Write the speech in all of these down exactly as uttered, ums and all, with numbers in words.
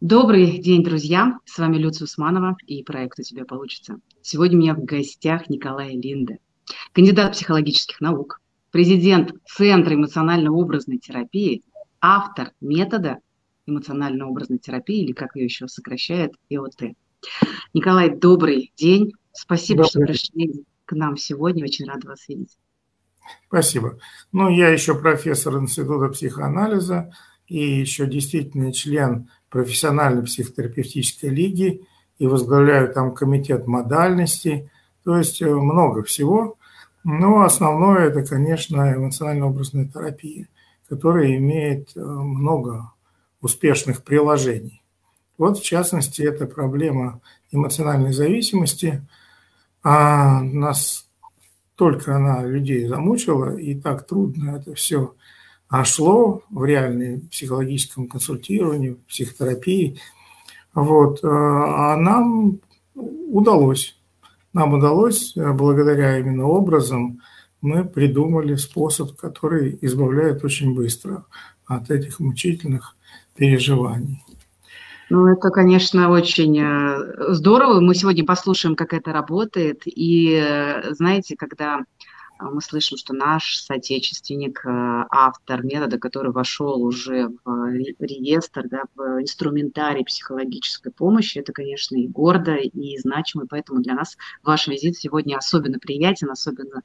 Добрый день, друзья! С вами Люция Усманова и проект «У тебя получится». Сегодня у меня в гостях Николай Линде, кандидат психологических наук, президент Центра эмоционально-образной терапии, автор метода эмоционально-образной терапии, или как ее еще сокращает, ИОТ. Николай, добрый день! Спасибо, добрый. Что пришли к нам сегодня. Очень рада вас видеть. Спасибо. Ну, я еще профессор Института психоанализа и еще действительный член Профессиональной психотерапевтической лиги и возглавляю там комитет модальности, то есть много всего, но основное это, конечно, эмоционально-образная терапия, которая имеет много успешных приложений. Вот, в частности, это проблема эмоциональной зависимости. А настолько она людей замучила, и так трудно это все а шло в реальном психологическом консультировании, в психотерапии. Вот. А нам удалось. Нам удалось, благодаря именно образам, мы придумали способ, который избавляет очень быстро от этих мучительных переживаний. Ну, это, конечно, очень здорово. Мы сегодня послушаем, как это работает. И, знаете, когда мы слышим, что наш соотечественник, автор метода, который вошел уже в реестр, да, в инструментарий психологической помощи, это, конечно, и гордо, и значимо, и поэтому для нас ваш визит сегодня особенно приятен, особенно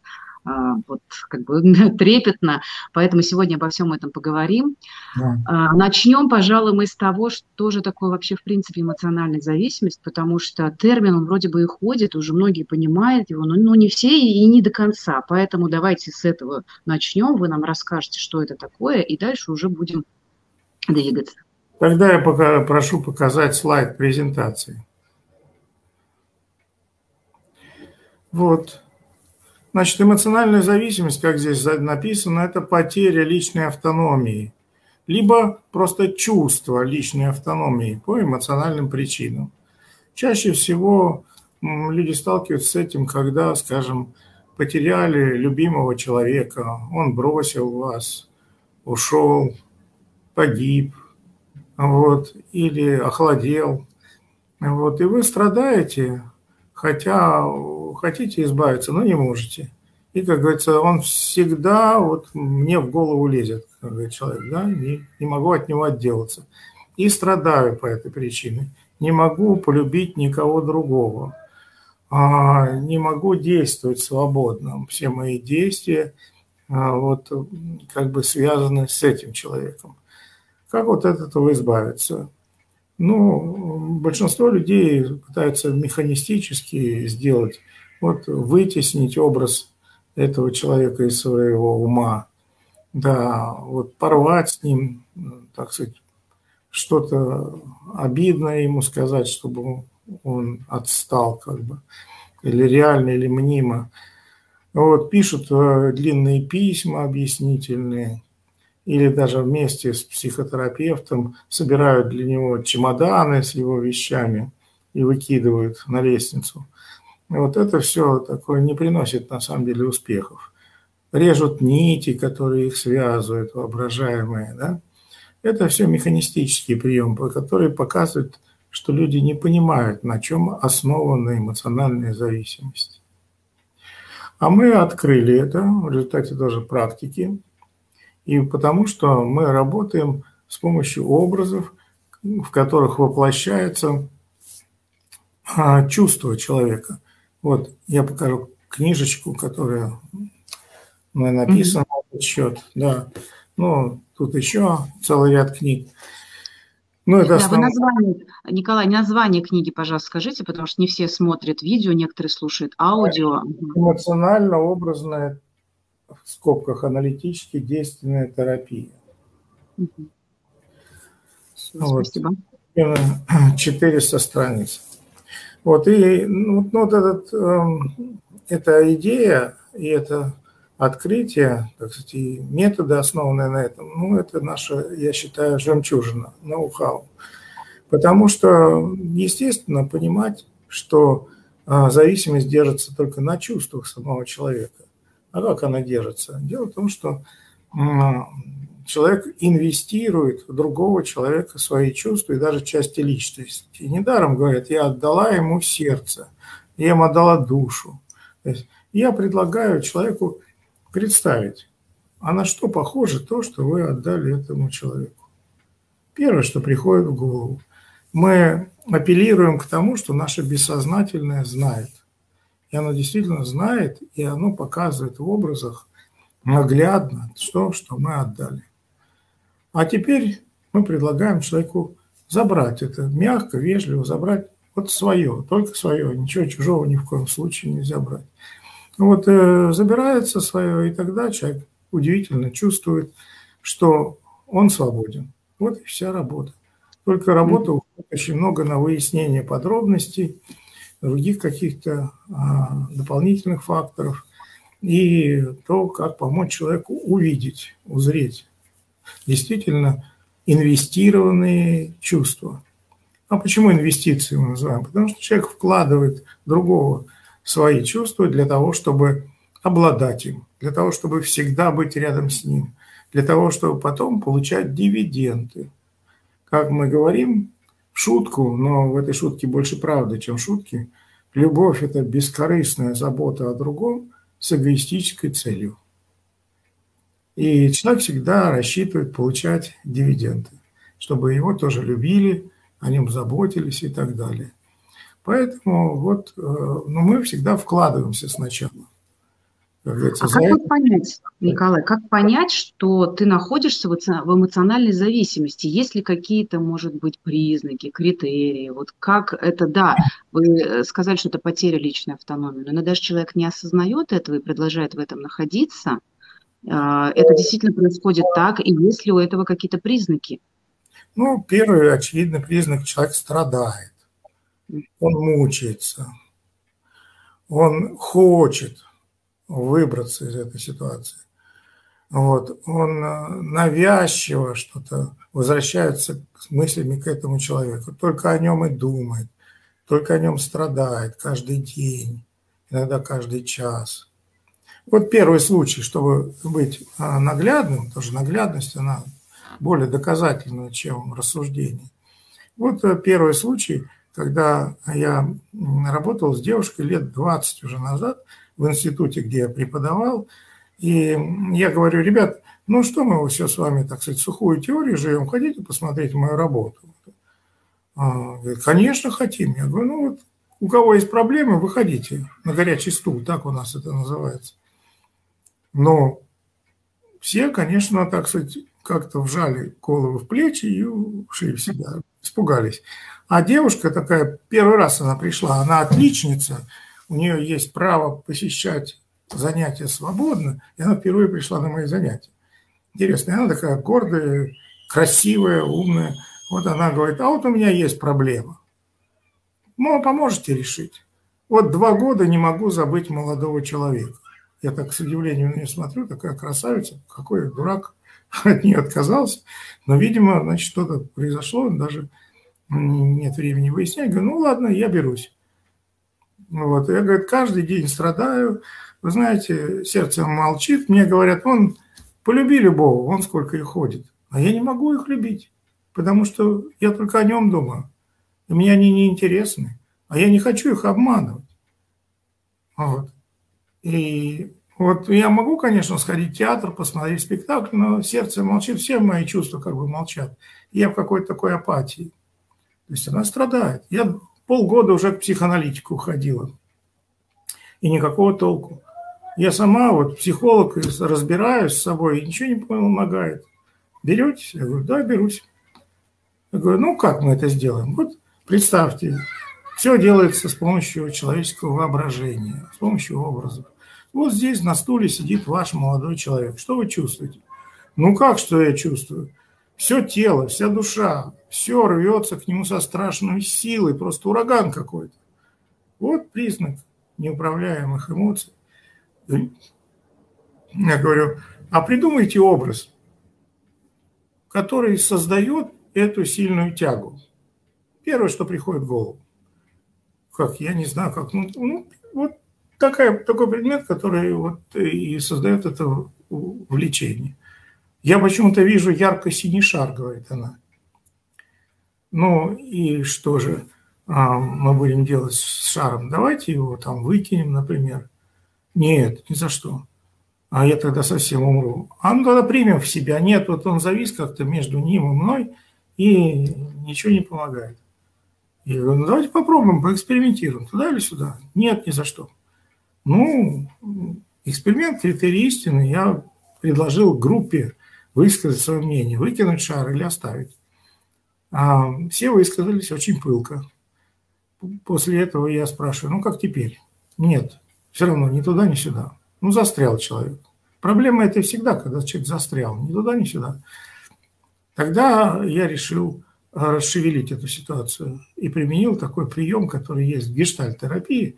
вот, как бы, трепетно, поэтому сегодня обо всем этом поговорим. Да. Начнем, пожалуй, мы с того, что же такое вообще, в принципе, эмоциональная зависимость, потому что термин, он вроде бы и ходит, уже многие понимают его, но, но не все и не до конца, поэтому давайте с этого начнем, вы нам расскажете, что это такое, и дальше уже будем двигаться. Тогда я пока прошу показать слайд презентации. Вот. Значит, эмоциональная зависимость, как здесь написано, это потеря личной автономии, либо просто чувство личной автономии по эмоциональным причинам. Чаще всего люди сталкиваются с этим, когда, скажем, потеряли любимого человека, он бросил вас, ушел, погиб, вот, или охладел, вот, и вы страдаете, хотя хотите избавиться, но не можете. И, как говорится, он всегда вот мне в голову лезет, как говорит человек, да, не, не могу от него отделаться. И страдаю по этой причине. Не могу полюбить никого другого. А, не могу действовать свободно. Все мои действия а, вот, как бы связаны с этим человеком. Как вот от этого избавиться? Ну, большинство людей пытаются механистически сделать, вот вытеснить образ этого человека из своего ума, да, вот порвать с ним, так сказать, что-то обидное ему сказать, чтобы он отстал, как бы, или реально, или мнимо. Вот пишут длинные письма объяснительные, или даже вместе с психотерапевтом собирают для него чемоданы с его вещами и выкидывают на лестницу. Вот это все такое не приносит на самом деле успехов. Режут нити, которые их связывают, воображаемые. Да? Это все механистические приемы, которые показывают, что люди не понимают, на чем основана эмоциональная зависимость. А мы открыли это в результате даже практики. И потому что мы работаем с помощью образов, в которых воплощается чувство человека. Вот я покажу книжечку, которая написана на этот счет. Да. Ну, тут еще целый ряд книг. Ну, это да, основ... вы название, Николай, название книги, пожалуйста, скажите, потому что не все смотрят видео, некоторые слушают аудио. Эмоционально-образная, в скобках, аналитически действенная терапия. Угу. Вот. Спасибо. четыреста страниц. Вот, и ну, вот этот, э, эта идея и это открытие, так сказать, и методы, основанные на этом, ну, это наша, я считаю, жемчужина, ноу-хау. Потому что, естественно, понимать, что э, зависимость держится только на чувствах самого человека. А как она держится? Дело в том, что человек инвестирует в другого человека свои чувства и даже части личности. И недаром говорят, я отдала ему сердце, я ему отдала душу. То есть я предлагаю человеку представить, а на что похоже то, что вы отдали этому человеку. Первое, что приходит в голову. Мы апеллируем к тому, что наше бессознательное знает. И оно действительно знает, и оно показывает в образах наглядно то, что мы отдали. А теперь мы предлагаем человеку забрать это, мягко, вежливо забрать вот свое, только свое, ничего чужого ни в коем случае нельзя брать. Вот э, забирается свое, и тогда человек удивительно чувствует, что он свободен. Вот и вся работа. Только работа уходит очень много на выяснение подробностей, других каких-то а, дополнительных факторов и то, как помочь человеку увидеть, узреть действительно инвестированные чувства. А почему инвестиции мы называем? Потому что человек вкладывает в другого свои чувства для того, чтобы обладать им, для того, чтобы всегда быть рядом с ним, для того, чтобы потом получать дивиденды. Как мы говорим, в шутку, но в этой шутке больше правды, чем шутки, любовь – это бескорыстная забота о другом с эгоистической целью. И человек всегда рассчитывает получать дивиденды, чтобы его тоже любили, о нем заботились и так далее. Поэтому вот, ну, мы всегда вкладываемся сначала. Как говорится, а как это... понять, Николай, как понять, что ты находишься в эмоциональной зависимости? Есть ли какие-то, может быть, признаки, критерии? Вот как это, да, вы сказали, что это потеря личной автономии, но даже человек не осознает этого и продолжает в этом находиться. Это действительно происходит так, и есть ли у этого какие-то признаки? Ну, первый очевидный признак – человек страдает, он мучается, он хочет выбраться из этой ситуации. Вот. Он навязчиво что-то возвращается с мыслями к этому человеку, только о нем и думает, только о нем страдает каждый день, иногда каждый час. Вот первый случай, чтобы быть наглядным, тоже наглядность, она более доказательна, чем рассуждение. Вот первый случай, когда я работал с девушкой лет двадцать уже назад, в институте, где я преподавал, и я говорю, ребят, ну что мы все с вами, так сказать, сухую теорию живем, хотите посмотреть мою работу? А, говорит, конечно, хотим. Я говорю, ну вот, у кого есть проблемы, выходите на горячий стул, так у нас это называется. Но все, конечно, так сказать, как-то вжали голову в плечи и ушли в себя, испугались. А девушка такая, первый раз она пришла, она отличница, у нее есть право посещать занятия свободно, и она впервые пришла на мои занятия. Интересно, и она такая гордая, красивая, умная. Вот она говорит, а вот у меня есть проблема. Ну, поможете решить? Вот два года не могу забыть молодого человека. Я так с удивлением на нее смотрю, такая красавица, какой дурак от нее отказался. Но, видимо, значит, что-то произошло, даже нет времени выяснять. Говорю, ну ладно, я берусь. Вот. Я, говорит, каждый день страдаю, вы знаете, сердце молчит, мне говорят, он полюби любого, он сколько их ходит, а я не могу их любить, потому что я только о нем думаю, и мне они неинтересны, а я не хочу их обманывать. Вот. И вот я могу, конечно, сходить в театр, посмотреть спектакль, но сердце молчит, все мои чувства как бы молчат, я в какой-то такой апатии, то есть она страдает, я... Полгода уже к психоаналитику ходила, и никакого толку. Я сама, вот психолог, разбираюсь с собой, и ничего не помогает. Беретесь? Я говорю, да, берусь. Я говорю, ну как мы это сделаем? Вот представьте, все делается с помощью человеческого воображения, с помощью образов. Вот здесь на стуле сидит ваш молодой человек. Что вы чувствуете? Ну как, что я чувствую? Все тело, вся душа, все рвется к нему со страшной силой, просто ураган какой-то. Вот признак неуправляемых эмоций. Я говорю, а придумайте образ, который создает эту сильную тягу. Первое, что приходит в голову. Как, я не знаю, как. Ну, ну вот такая, такой предмет, который вот и создает это влечение. Я почему-то вижу ярко-синий шар, говорит она. Ну и что же мы будем делать с шаром? Давайте его там выкинем, например. Нет, ни за что. А я тогда совсем умру. А ну тогда примем в себя. Нет, вот он завис как-то между ним и мной, и ничего не помогает. Я говорю, ну давайте попробуем, поэкспериментируем. Туда или сюда? Нет, ни за что. Ну, эксперимент, критерий истины. Я предложил группе высказать свое мнение. Выкинуть шар или оставить. А все высказались очень пылко. После этого я спрашиваю, ну как теперь? Нет, все равно ни туда, ни сюда. Ну застрял человек. Проблема это всегда, когда человек застрял. Ни туда, ни сюда. Тогда я решил расшевелить эту ситуацию и применил такой прием, который есть в гештальт-терапии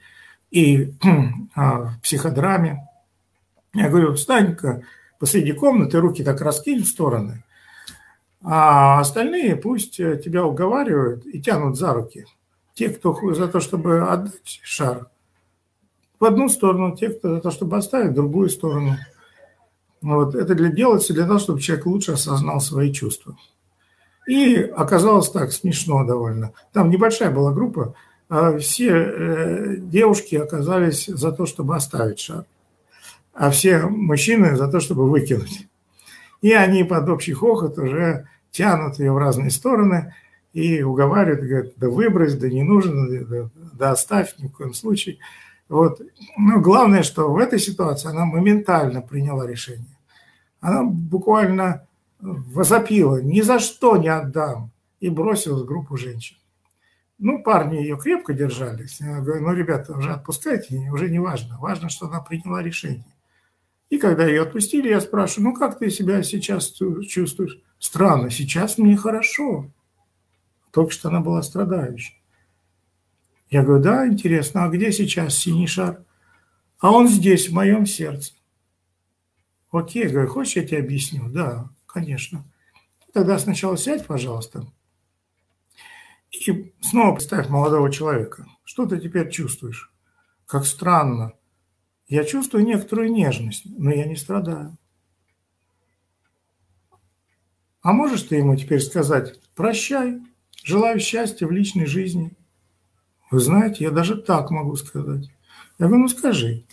и в психодраме. Я говорю, встань-ка посреди комнаты, руки так раскинь в стороны, а остальные пусть тебя уговаривают и тянут за руки. Те, кто за то, чтобы отдать шар в одну сторону, те, кто за то, чтобы оставить в другую сторону. Вот. Это для делается для того, чтобы человек лучше осознал свои чувства. И оказалось так, смешно довольно. Там небольшая была группа, а все девушки оказались за то, чтобы оставить шар, а все мужчины за то, чтобы выкинуть. И они под общий хохот уже тянут ее в разные стороны и уговаривают, говорят, да выбрось, да не нужен, да, да оставь, ни в коем случае. Вот. Но главное, что в этой ситуации она моментально приняла решение. Она буквально возопила, ни за что не отдам, и бросилась в группу женщин. Ну, парни ее крепко держались. Я говорю, ну, ребята, уже отпускайте, уже не важно. Важно, что она приняла решение. И когда ее отпустили, я спрашиваю, ну, как ты себя сейчас чувствуешь? Странно, сейчас мне хорошо. Только что она была страдающей. Я говорю, да, интересно, а где сейчас синий шар? А он здесь, в моем сердце. Окей, говорю, хочешь, я тебе объясню? Да, конечно. Тогда сначала сядь, пожалуйста, и снова представь молодого человека. Что ты теперь чувствуешь? Как странно. Я чувствую некоторую нежность, но я не страдаю. А можешь ты ему теперь сказать, прощай, желаю счастья в личной жизни? Вы знаете, я даже так могу сказать. Я говорю, ну скажи.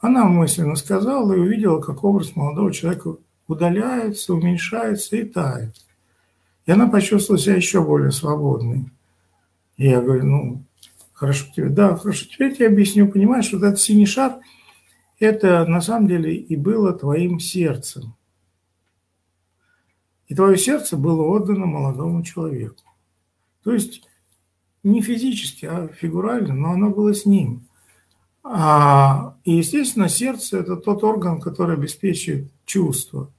Она мысленно сказала и увидела, как образ молодого человека удаляется, уменьшается и тает. И она почувствовала себя еще более свободной. И я говорю, ну, хорошо тебе, да, хорошо, теперь я тебе объясню, понимаешь, вот этот синий шар, это на самом деле и было твоим сердцем. И твое сердце было отдано молодому человеку. То есть не физически, а фигурально, но оно было с ним. И, естественно, сердце – это тот орган, который обеспечивает чувство.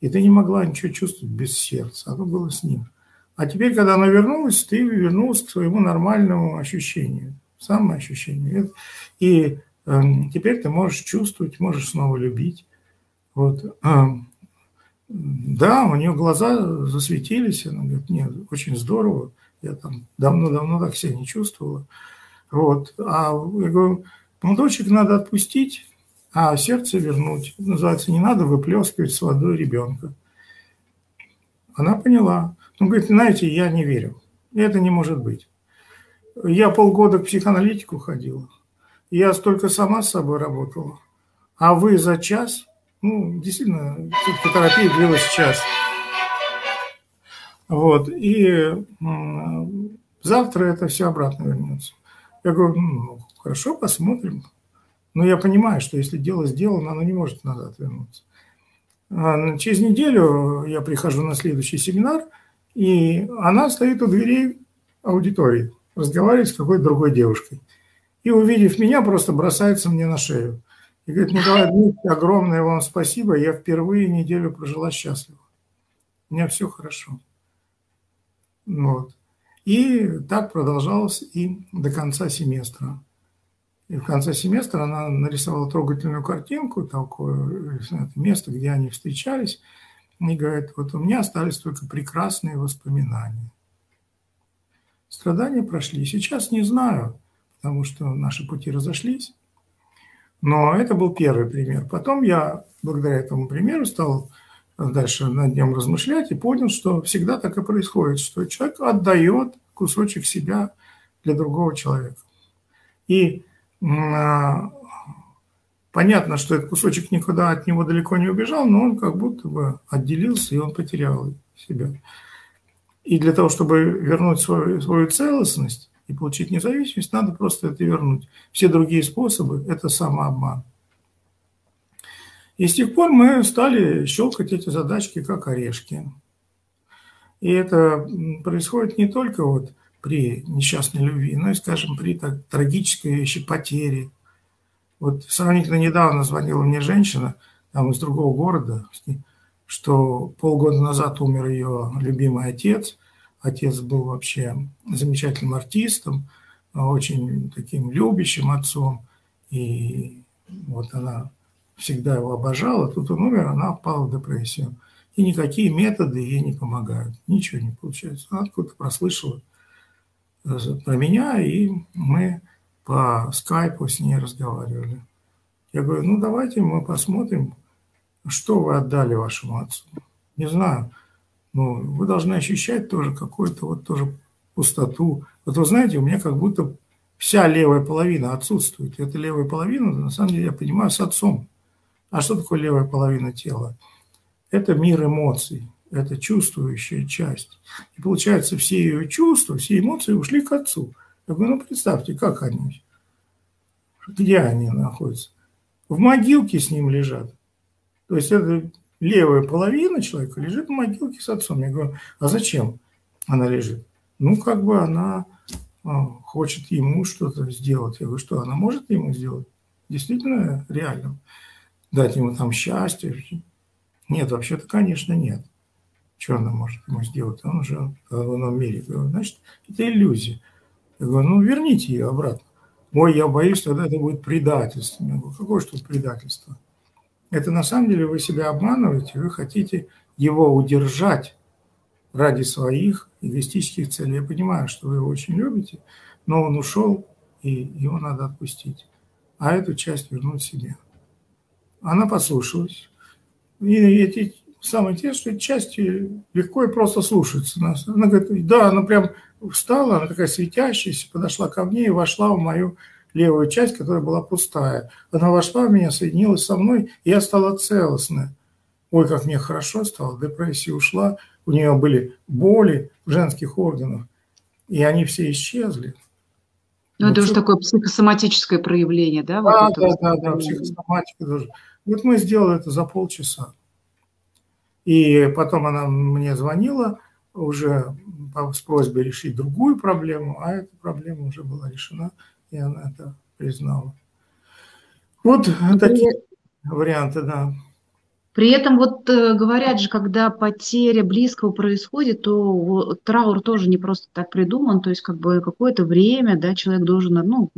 И ты не могла ничего чувствовать без сердца, оно было с ним. А теперь, когда оно вернулось, ты вернулась к своему нормальному ощущению, самоощущению. И теперь ты можешь чувствовать, можешь снова любить. Вот. Да, у нее глаза засветились, она говорит, нет, очень здорово. Я там давно-давно так себя не чувствовала. Вот. А я говорю, молодочек надо отпустить, а сердце вернуть. Называется, не надо выплескивать с водой ребенка. Она поняла. Он говорит, знаете, я не верю. Это не может быть. Я полгода к психоаналитику ходила. Я столько сама с собой работала. А вы за час? Ну, действительно, психотерапия длилась час. Вот, и завтра это все обратно вернется. Я говорю, ну, хорошо, посмотрим. Но я понимаю, что если дело сделано, оно не может назад вернуться. Через неделю я прихожу на следующий семинар, и она стоит у дверей аудитории, разговаривает с какой-то другой девушкой. И, увидев меня, просто бросается мне на шею. И говорит, Николай Линде, огромное вам спасибо, я впервые неделю прожила счастливо. У меня все хорошо. Вот. И так продолжалось и до конца семестра. И в конце семестра она нарисовала трогательную картинку, такое место, где они встречались, и говорит, вот у меня остались только прекрасные воспоминания. Страдания прошли. Сейчас не знаю, потому что наши пути разошлись. Но это был первый пример. Потом я, благодаря этому примеру, стал дальше над ним размышлять и понял, что всегда так и происходит, что человек отдает кусочек себя для другого человека. И а, понятно, что этот кусочек никуда от него далеко не убежал, но он как будто бы отделился, и он потерял себя. И для того, чтобы вернуть свою, свою целостность и получить независимость, надо просто это вернуть. Все другие способы – это самообман. И с тех пор мы стали щелкать эти задачки как орешки. И это происходит не только вот при несчастной любви, но и, скажем, при так, трагической вещи, потере. Вот сравнительно недавно звонила мне женщина там, из другого города, что полгода назад умер ее любимый отец. Отец был вообще замечательным артистом, очень таким любящим отцом. И вот она... всегда его обожала, тут он умер, она впала в депрессию. И никакие методы ей не помогают, ничего не получается. Она откуда-то прослышала про меня, и мы по скайпу с ней разговаривали. Я говорю, ну давайте мы посмотрим, что вы отдали вашему отцу. Не знаю, но вы должны ощущать тоже какую-то вот тоже пустоту. Вот вы знаете, у меня как будто вся левая половина отсутствует. И эта левая половина, на самом деле, я понимаю, с отцом. А что такое левая половина тела? Это мир эмоций, это чувствующая часть. И получается, все ее чувства, все эмоции ушли к отцу. Я говорю, ну представьте, как они, где они находятся? В могилке с ним лежат. То есть это левая половина человека лежит в могилке с отцом. Я говорю, а зачем она лежит? Ну, как бы она хочет ему что-то сделать. Я говорю, что она может ему сделать? Действительно, реально. Дать ему там счастье? Нет, вообще-то, конечно, нет. Что она может ему сделать? Он уже в ином мире. Говорю, значит, это иллюзия. Я говорю, ну, верните ее обратно. Ой, я боюсь, тогда это будет предательство. Я говорю, какое же тут предательство? Это на самом деле вы себя обманываете, вы хотите его удержать ради своих эгоистических целей. Я понимаю, что вы его очень любите, но он ушел, и его надо отпустить. А эту часть вернуть себе. Она послушалась. И эти, самое интересное, что эти части легко и просто слушаются нас. Она говорит, да, она прям встала, она такая светящаяся, подошла ко мне и вошла в мою левую часть, которая была пустая. Она вошла в меня, соединилась со мной, и я стала целостной. Ой, как мне хорошо стало, депрессия ушла, у нее были боли в женских органах, и они все исчезли. Ну, вот это уже такое психосоматическое проявление, да? Вот да, да, да, да, психосоматика тоже. Вот мы сделали это за полчаса. И потом она мне звонила уже с просьбой решить другую проблему, а эта проблема уже была решена, и она это признала. Вот а такие при... варианты, да. При этом вот говорят же, когда потеря близкого происходит, то траур тоже не просто так придуман, то есть как бы какое-то время, да, человек должен, ну,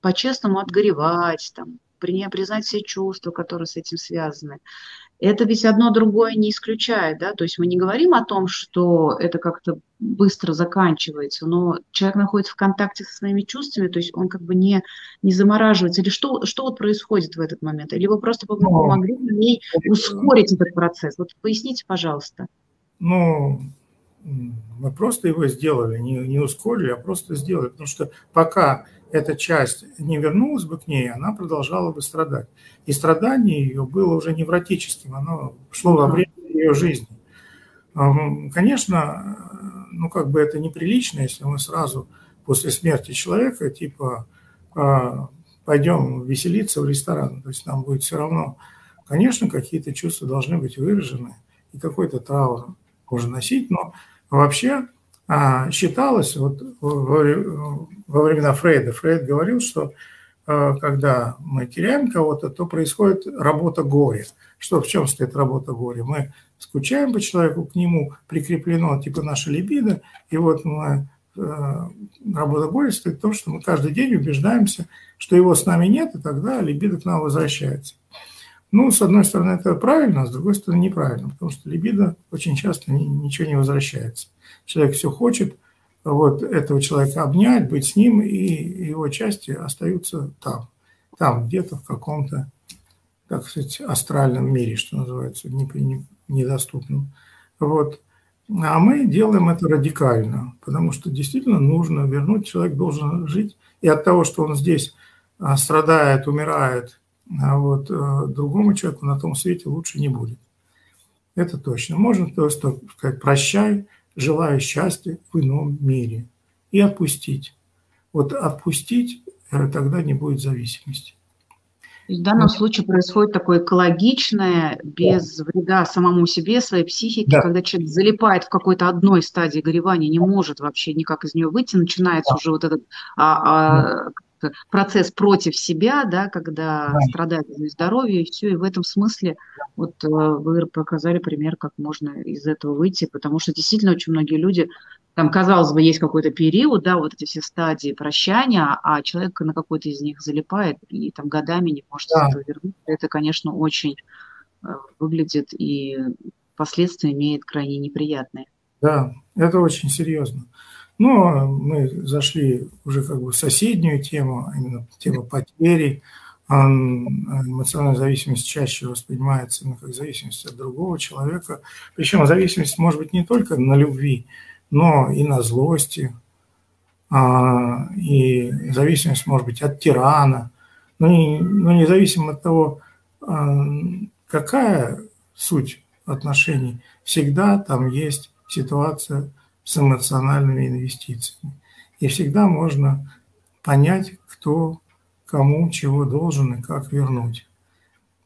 по-честному отгоревать, там, признать все чувства, которые с этим связаны. Это ведь одно другое не исключает, да, то есть мы не говорим о том, что это как-то быстро заканчивается, но человек находится в контакте со своими чувствами, то есть он как бы не, не замораживается. Или что, что вот происходит в этот момент? Или вы просто помогли ей ускорить этот процесс? Вот поясните, пожалуйста. Ну, мы просто его сделали, не, не ускорили, а просто сделали, потому что пока эта часть не вернулась бы к ней, она продолжала бы страдать. И страдание ее было уже невротическим, оно шло во время ее жизни. Конечно, ну как бы это неприлично, если мы сразу после смерти человека, типа, пойдем веселиться в ресторан, то есть нам будет все равно. Конечно, какие-то чувства должны быть выражены, и какой-то траур можно носить, но вообще... считалось, вот во времена Фрейда, Фрейд говорил, что когда мы теряем кого-то, то происходит работа горя. Что, в чем стоит работа горя? Мы скучаем по человеку, к нему прикреплено типа наша либидо, и вот мы, работа горя стоит в том, что мы каждый день убеждаемся, что его с нами нет, и тогда либидо к нам возвращается. Ну, с одной стороны, это правильно, а с другой стороны, неправильно, потому что либидо очень часто ничего не возвращается. Человек все хочет вот этого человека обнять, быть с ним, и его части остаются там, там где-то в каком-то так сказать, астральном мире, что называется, недоступном. Вот. А мы делаем это радикально, потому что действительно нужно вернуть, человек должен жить. И от того, что он здесь страдает, умирает, а вот другому человеку на том свете лучше не будет. Это точно. Можно просто сказать «прощай, желаю счастья в ином мире» и отпустить. Вот отпустить, тогда не будет зависимости. В данном случае происходит такое экологичное, без вреда самому себе, своей психике, да. Когда человек залипает в какой-то одной стадии горевания, не может вообще никак из нее выйти, начинается да. уже вот этот а, а, процесс против себя, да, когда да. страдает здоровье, и все, и в этом смысле вот вы показали пример, как можно из этого выйти, потому что действительно очень многие люди, там, казалось бы, есть какой-то период, да, вот эти все стадии прощания, а человек на какой-то из них залипает и там годами не может да. с этого вернуться. Это, конечно, очень выглядит и последствия имеет крайне неприятные. Да, это очень серьезно. Но мы зашли уже как бы в соседнюю тему, именно тему потери. Эмоциональная зависимость чаще воспринимается именно как зависимость от другого человека. Причем зависимость может быть не только на любви, но и на злости, и зависимость, может быть, от тирана. Но независимо от того, какая суть отношений, всегда там есть ситуация с эмоциональными инвестициями. И всегда можно понять, кто кому чего должен и как вернуть.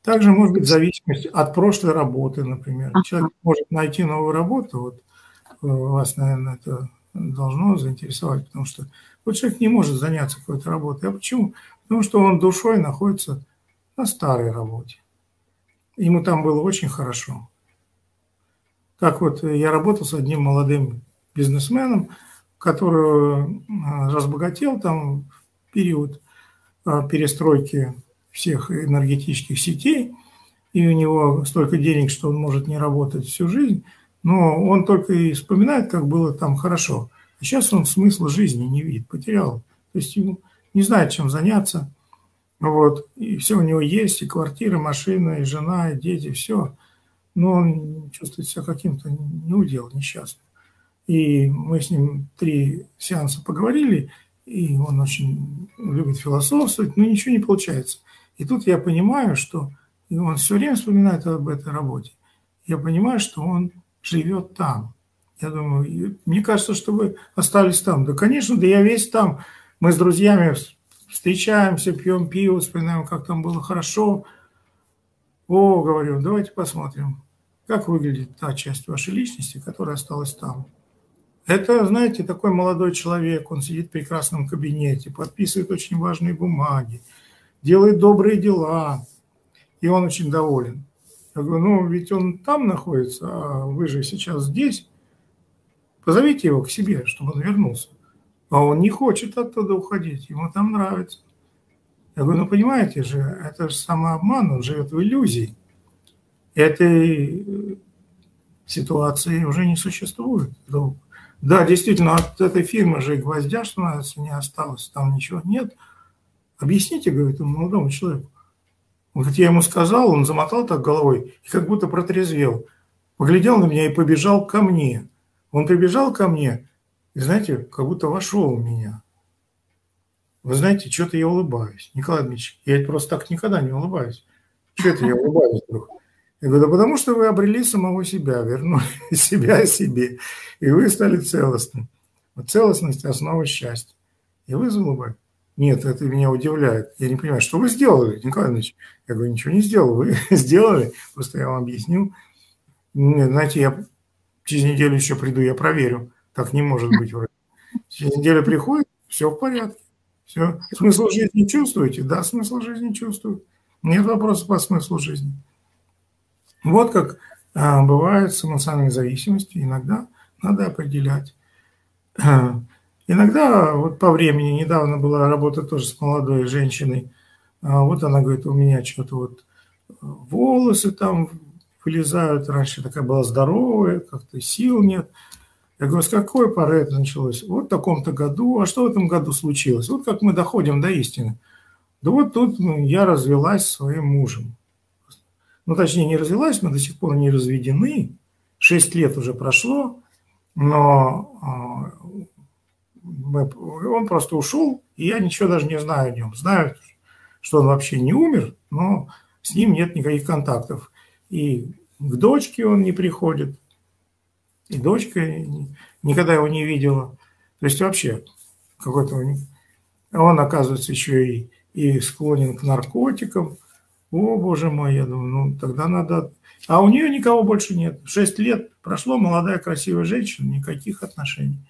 Также может быть зависимость от прошлой работы, например. Человек может найти новую работу, вот, вас, наверное, это должно заинтересовать, потому что вот человек не может заняться какой-то работой. А почему? Потому что он душой находится на старой работе. Ему там было очень хорошо. Как вот я работал с одним молодым бизнесменом, который разбогател там в период перестройки всех энергетических сетей, и у него столько денег, что он может не работать всю жизнь. Но он только и вспоминает, как было там хорошо. А сейчас он смысла жизни не видит, потерял. То есть ему не знает, чем заняться. Вот. И все у него есть, и квартира, и машина, и жена, и дети, все. Но он чувствует себя каким-то неудел, несчастным. И мы с ним три сеанса поговорили, и он очень любит философствовать, но ничего не получается. И тут я понимаю, что он все время вспоминает об этой работе. Я понимаю, что он живет там. Я думаю, мне кажется, что вы остались там. Да, конечно, да я весь там. Мы с друзьями встречаемся, пьем пиво, вспоминаем, как там было хорошо. О, говорю, давайте посмотрим, как выглядит та часть вашей личности, которая осталась там. Это, знаете, такой молодой человек, он сидит в прекрасном кабинете, подписывает очень важные бумаги, делает добрые дела, и он очень доволен. Я говорю, ну ведь он там находится, а вы же сейчас здесь. Позовите его к себе, чтобы он вернулся. А он не хочет оттуда уходить, ему там нравится. Я говорю, ну понимаете же, это же самообман, он живет в иллюзии. Этой ситуации уже не существует. Да, действительно, от этой фирмы же и гвоздя, что не осталось, там ничего нет. Объясните, говорит, этому молодому человеку. Вот я ему сказал, он замотал так головой, и как будто протрезвел. Поглядел на меня и побежал ко мне. Он прибежал ко мне, и, знаете, как будто вошел в меня. Вы знаете, что-то я улыбаюсь. Николай Дмитриевич, я просто так никогда не улыбаюсь. Что это я улыбаюсь вдруг? Я говорю, да потому что вы обрели самого себя, вернули себя себе, и вы стали целостным. Вот целостность – основа счастья. И вы заулыбаетесь. Нет, это меня удивляет. Я не понимаю, что вы сделали, Николай Ильич? Я говорю, ничего не сделал. Вы сделали, просто я вам объясню. Знаете, я через неделю еще приду, я проверю. Так не может быть. Через неделю приходит, все в порядке. Все. Смысл жизни чувствуете? Да, смысл жизни чувствую. Нет вопросов по смыслу жизни. Вот как бывает с эмоциональной зависимостью. Иногда надо определять. Иногда вот по времени, недавно была работа тоже с молодой женщиной, вот она говорит, у меня что-то вот волосы там вылезают, раньше такая была здоровая, как-то сил нет. Я говорю, с какой поры это началось? Вот в таком-то году, а что в этом году случилось? Вот как мы доходим до истины. Да вот тут я развелась со своим мужем. ну, точнее, не развелась, но до сих пор не разведены. Шесть лет уже прошло, но он просто ушел, и я ничего даже не знаю о нем. Знаю, что он вообще не умер, но с ним нет никаких контактов. И к дочке он не приходит, и дочка никогда его не видела. То есть вообще какой-то он, оказывается, еще и, и склонен к наркотикам. О, боже мой, я думаю, ну тогда надо... А у нее никого больше нет. Шесть лет прошло, молодая, красивая женщина, никаких отношений.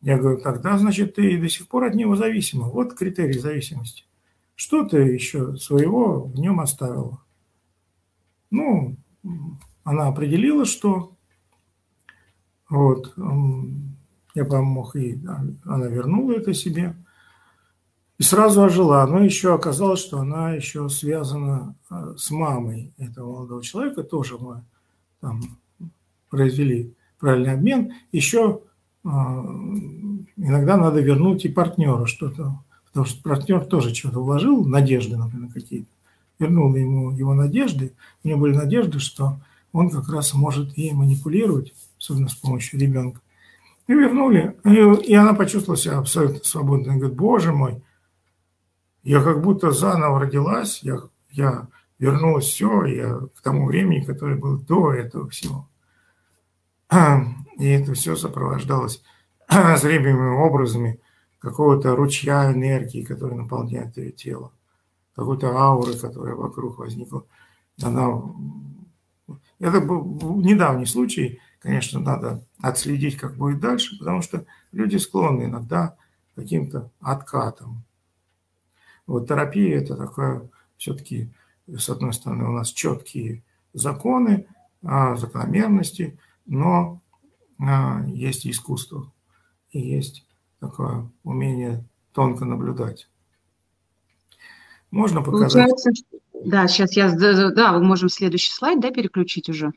Я говорю, тогда, значит, ты до сих пор от него зависима. Вот критерий зависимости. Что ты еще своего в нем оставила? Ну, она определила, что... Вот, я помог ей, она вернула это себе. И сразу ожила. Но еще оказалось, что она еще связана с мамой этого молодого человека. Тоже мы там произвели правильный обмен. Еще иногда надо вернуть и партнеру что-то. Потому что партнер тоже что-то вложил, надежды, например, какие-то. Вернул ему его надежды. У него были надежды, что он как раз может ей манипулировать, особенно с помощью ребенка. И вернули. И, и она почувствовала себя абсолютно свободной. Она говорит, боже мой, я как будто заново родилась, я, я вернулась все, я к тому времени, которое было до этого всего. И это все сопровождалось зримыми образами какого-то ручья энергии, который наполняет ее тело, какой-то ауры, которая вокруг возникла. Она... Это был недавний случай, конечно, надо отследить, как будет дальше, потому что люди склонны иногда к каким-то откатам. Вот терапия – это такая все-таки, с одной стороны, у нас четкие законы, закономерности, но есть искусство, и есть такое умение тонко наблюдать. Можно показать? Да, сейчас я... Да, мы можем следующий слайд, да, переключить уже?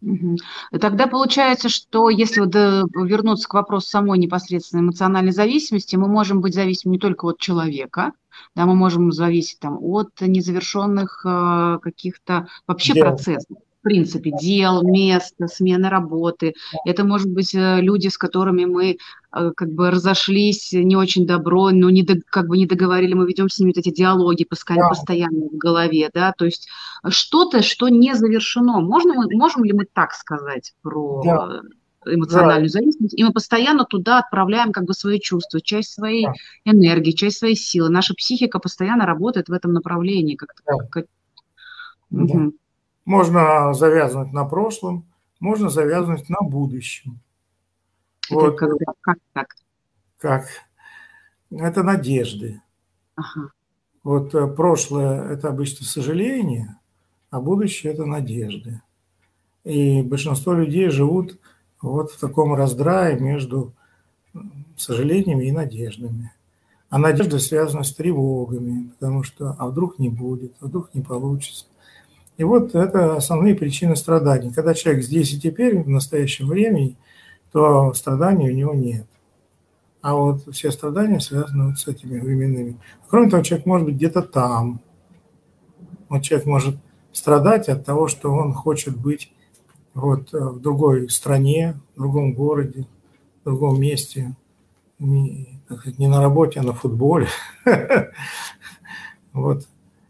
Угу. Тогда получается, что если вот вернуться к вопросу самой непосредственной эмоциональной зависимости, мы можем быть зависимы не только от человека, да, мы можем зависеть там, от незавершенных каких-то вообще дел. Процессов, в принципе, дел, места, смены работы. Это, может быть, люди, с которыми мы как бы разошлись не очень добро, но не до, как бы не договорили, мы ведем с ними вот эти диалоги постоянно, да. постоянно в голове, да, то есть что-то, что не завершено. Можно мы, можем ли мы так сказать про да. эмоциональную да. зависимость? И мы постоянно туда отправляем как бы свои чувства, часть своей да. энергии, часть своей силы. Наша психика постоянно работает в этом направлении. Как-то, да. как... да. Угу. Можно завязывать на прошлом, можно завязывать на будущем. Вот. Как, как, как? Как? Это надежды. Ага. Вот прошлое – это обычно сожаление, а будущее – это надежды. И большинство людей живут вот в таком раздрае между сожалениями и надеждами. А надежда связана с тревогами, потому что а вдруг не будет, а вдруг не получится. И вот это основные причины страданий. Когда человек здесь и теперь, в настоящем времени, то страданий у него нет. А вот все страдания связаны вот с этими временными. Кроме того, человек может быть где-то там. Вот человек может страдать от того, что он хочет быть вот в другой стране, в другом городе, в другом месте. Не, так сказать, не на работе, а на футболе.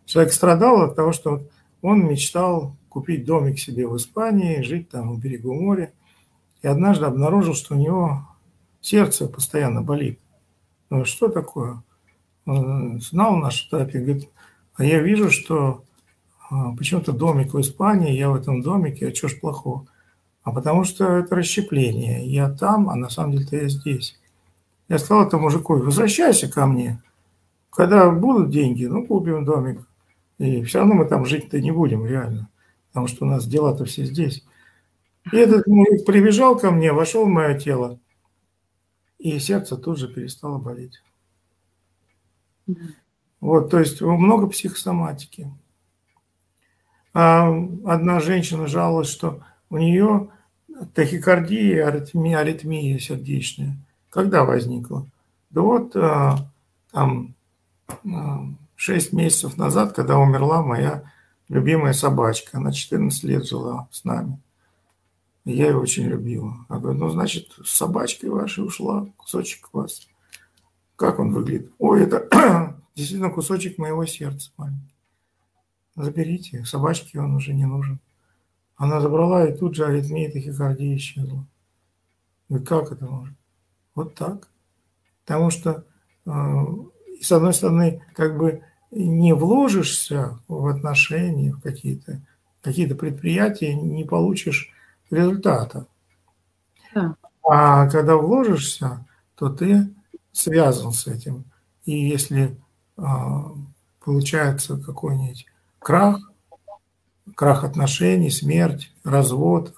Человек страдал от того, что он мечтал купить домик себе в Испании, жить там у берега моря. И однажды обнаружил, что у него сердце постоянно болит. Ну, что такое? Он знал наш терапевт, говорит, а я вижу, что почему-то домик в Испании, я в этом домике, а что ж плохого? А потому что это расщепление. Я там, а на самом деле-то я здесь. Я сказал этому мужику, возвращайся ко мне. Когда будут деньги, ну, купим домик. И все равно мы там жить-то не будем, реально. Потому что у нас дела-то все здесь. И этот мужик прибежал ко мне, вошел в мое тело, и сердце тут же перестало болеть. Да. Вот, то есть много психосоматики. А одна женщина жаловалась, что у нее тахикардия, аритмия, аритмия сердечная. Когда возникла? Да вот там шесть месяцев назад, когда умерла моя любимая собачка, она четырнадцать лет жила с нами. И я ее очень любила. Я говорю, ну, значит, с собачкой вашей ушла кусочек вас. Как он выглядит? Ой, это действительно кусочек моего сердца. Заберите, собачке он уже не нужен. Она забрала, и тут же аритмия, тахикардия исчезла. И как это может? Вот так. Потому что, с одной стороны, как бы не вложишься в отношения, в какие-то, какие-то предприятия, не получишь результата. Да. А когда вложишься, то ты связан с этим. И если получается какой-нибудь крах, крах отношений, смерть, развод,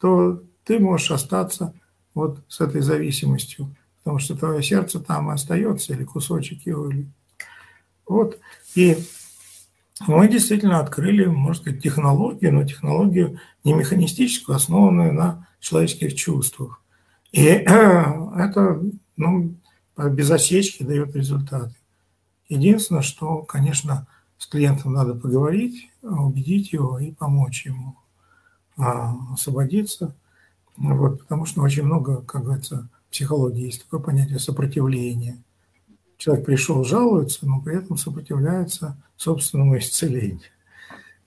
то ты можешь остаться вот с этой зависимостью, потому что твое сердце там и остается, или кусочек его. Или... Вот. И мы действительно открыли, можно сказать, технологию, но технологию не механистическую, основанную на человеческих чувствах. И это, ну, без осечки дает результаты. Единственное, что, конечно, с клиентом надо поговорить, убедить его и помочь ему освободиться. Вот, потому что очень много, как говорится, в психологии есть такое понятие сопротивления. Человек пришел, жалуется, но при этом сопротивляется собственному исцелению.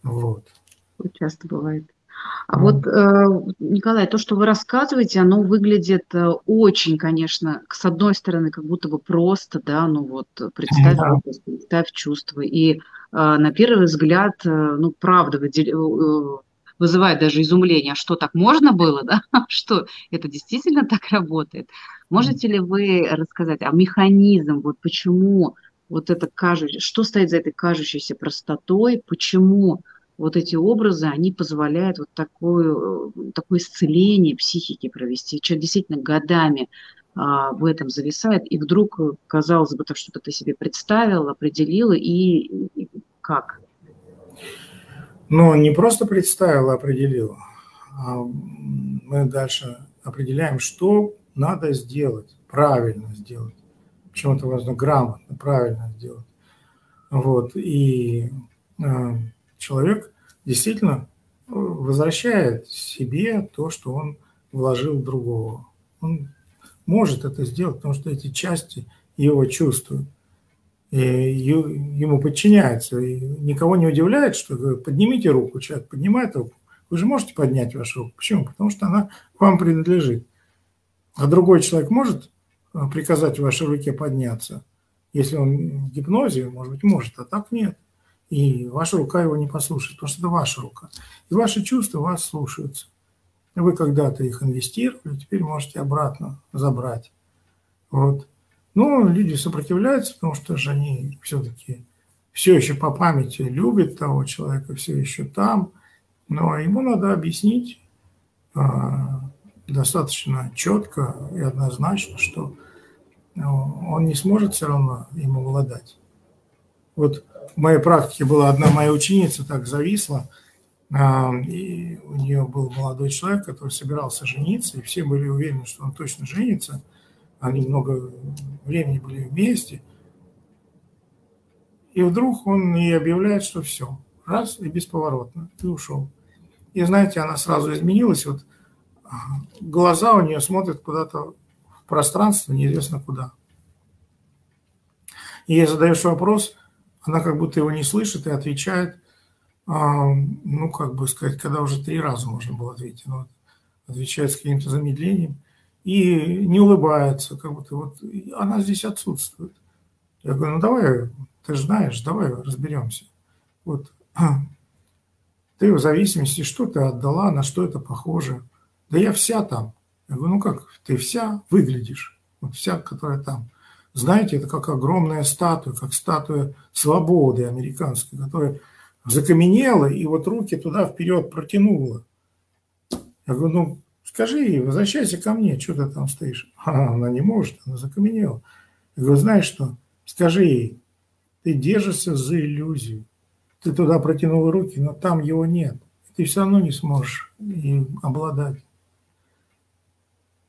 Вот. Часто бывает. А вот, Николай, то, что вы рассказываете, оно выглядит очень, конечно, с одной стороны, как будто бы просто, да, ну вот представь, да. представь чувства. И на первый взгляд, ну, правда, вызывает даже изумление, что так можно было, да, что это действительно так работает. Можете ли вы рассказать о механизме, вот почему вот это кажущееся, что стоит за этой кажущейся простотой, почему... Вот эти образы, они позволяют вот такое, такое исцеление психики провести. Человек действительно годами а, в этом зависает, и вдруг, казалось бы, так что-то ты себе представил, определил, и, и как? Ну, не просто представил, определил. Мы дальше определяем, что надо сделать, правильно сделать. Почему-то важно грамотно, правильно сделать. Вот, и... Человек действительно возвращает себе то, что он вложил в другого. Он может это сделать, потому что эти части его чувствуют. И ему подчиняются. И никого не удивляет, что говорят, поднимите руку, человек поднимает руку. Вы же можете поднять вашу руку. Почему? Потому что она вам принадлежит. А другой человек может приказать вашей руке подняться? Если он в гипнозе, может быть, может, а так нет. И ваша рука его не послушает, потому что это ваша рука. И ваши чувства вас слушаются. Вы когда-то их инвестировали, теперь можете обратно забрать. Вот. Но люди сопротивляются, потому что же они все-таки все еще по памяти любят того человека, все еще там. Но ему надо объяснить достаточно четко и однозначно, что он не сможет все равно им обладать. Вот. В моей практике была одна моя ученица, так зависла, и у нее был молодой человек, который собирался жениться, и все были уверены, что он точно женится, они много времени были вместе, и вдруг он ей объявляет, что все, раз и бесповоротно, ты ушел. И знаете, она сразу изменилась, вот глаза у нее смотрят куда-то в пространство, неизвестно куда. И ей задаешь вопрос, она как будто его не слышит и отвечает, ну, как бы сказать, когда уже три раза можно было ответить, но отвечает с каким-то замедлением и не улыбается, как будто вот она здесь отсутствует. Я говорю, ну, давай, ты же знаешь, давай разберемся. Вот ты в зависимости, что ты отдала, на что это похоже. Да я вся там. Я говорю, ну, как ты вся выглядишь, вот вся, которая там. Знаете, это как огромная статуя, как статуя свободы американской, которая закаменела и вот руки туда вперед протянула. Я говорю, ну, скажи ей, возвращайся ко мне, что ты там стоишь? А, она не может, она закаменела. Я говорю, знаешь что, скажи ей, ты держишься за иллюзию. Ты туда протянула руки, но там его нет. Ты все равно не сможешь им обладать.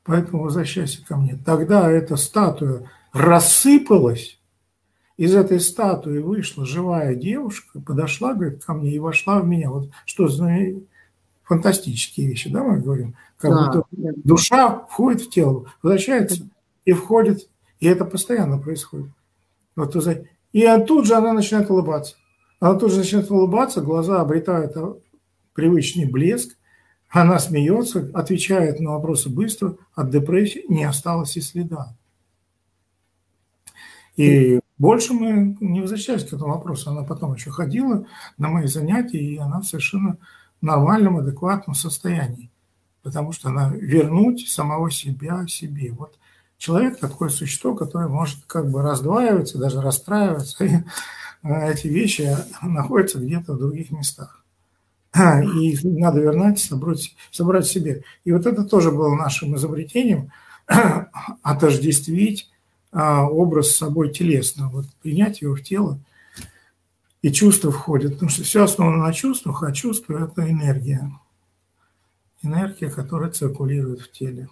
Поэтому возвращайся ко мне. Тогда эта статуя рассыпалась, Из этой статуи вышла живая девушка, подошла, говорит, ко мне и вошла в меня. Вот что за фантастические вещи, да, мы говорим? Как да. будто душа входит в тело, возвращается и входит, и это постоянно происходит. Вот, и тут же она начинает улыбаться. Она тут же начинает улыбаться, глаза обретают привычный блеск, она смеется, отвечает на вопросы быстро, от депрессии не осталось и следа. И больше мы не возвращались к этому вопросу. Она потом еще ходила на мои занятия, и она в совершенно нормальном, адекватном состоянии. Потому что она вернуть самого себя себе. Вот человек такое существо, которое может как бы раздваиваться, даже расстраиваться. И эти вещи находятся где-то в других местах. И их надо вернуть, собрать, собрать себе. И вот это тоже было нашим изобретением – отождествить образ с собой телесно, вот принять его в тело, и чувства входят, потому что все основано на чувствах, а чувство – это энергия, энергия, которая циркулирует в теле.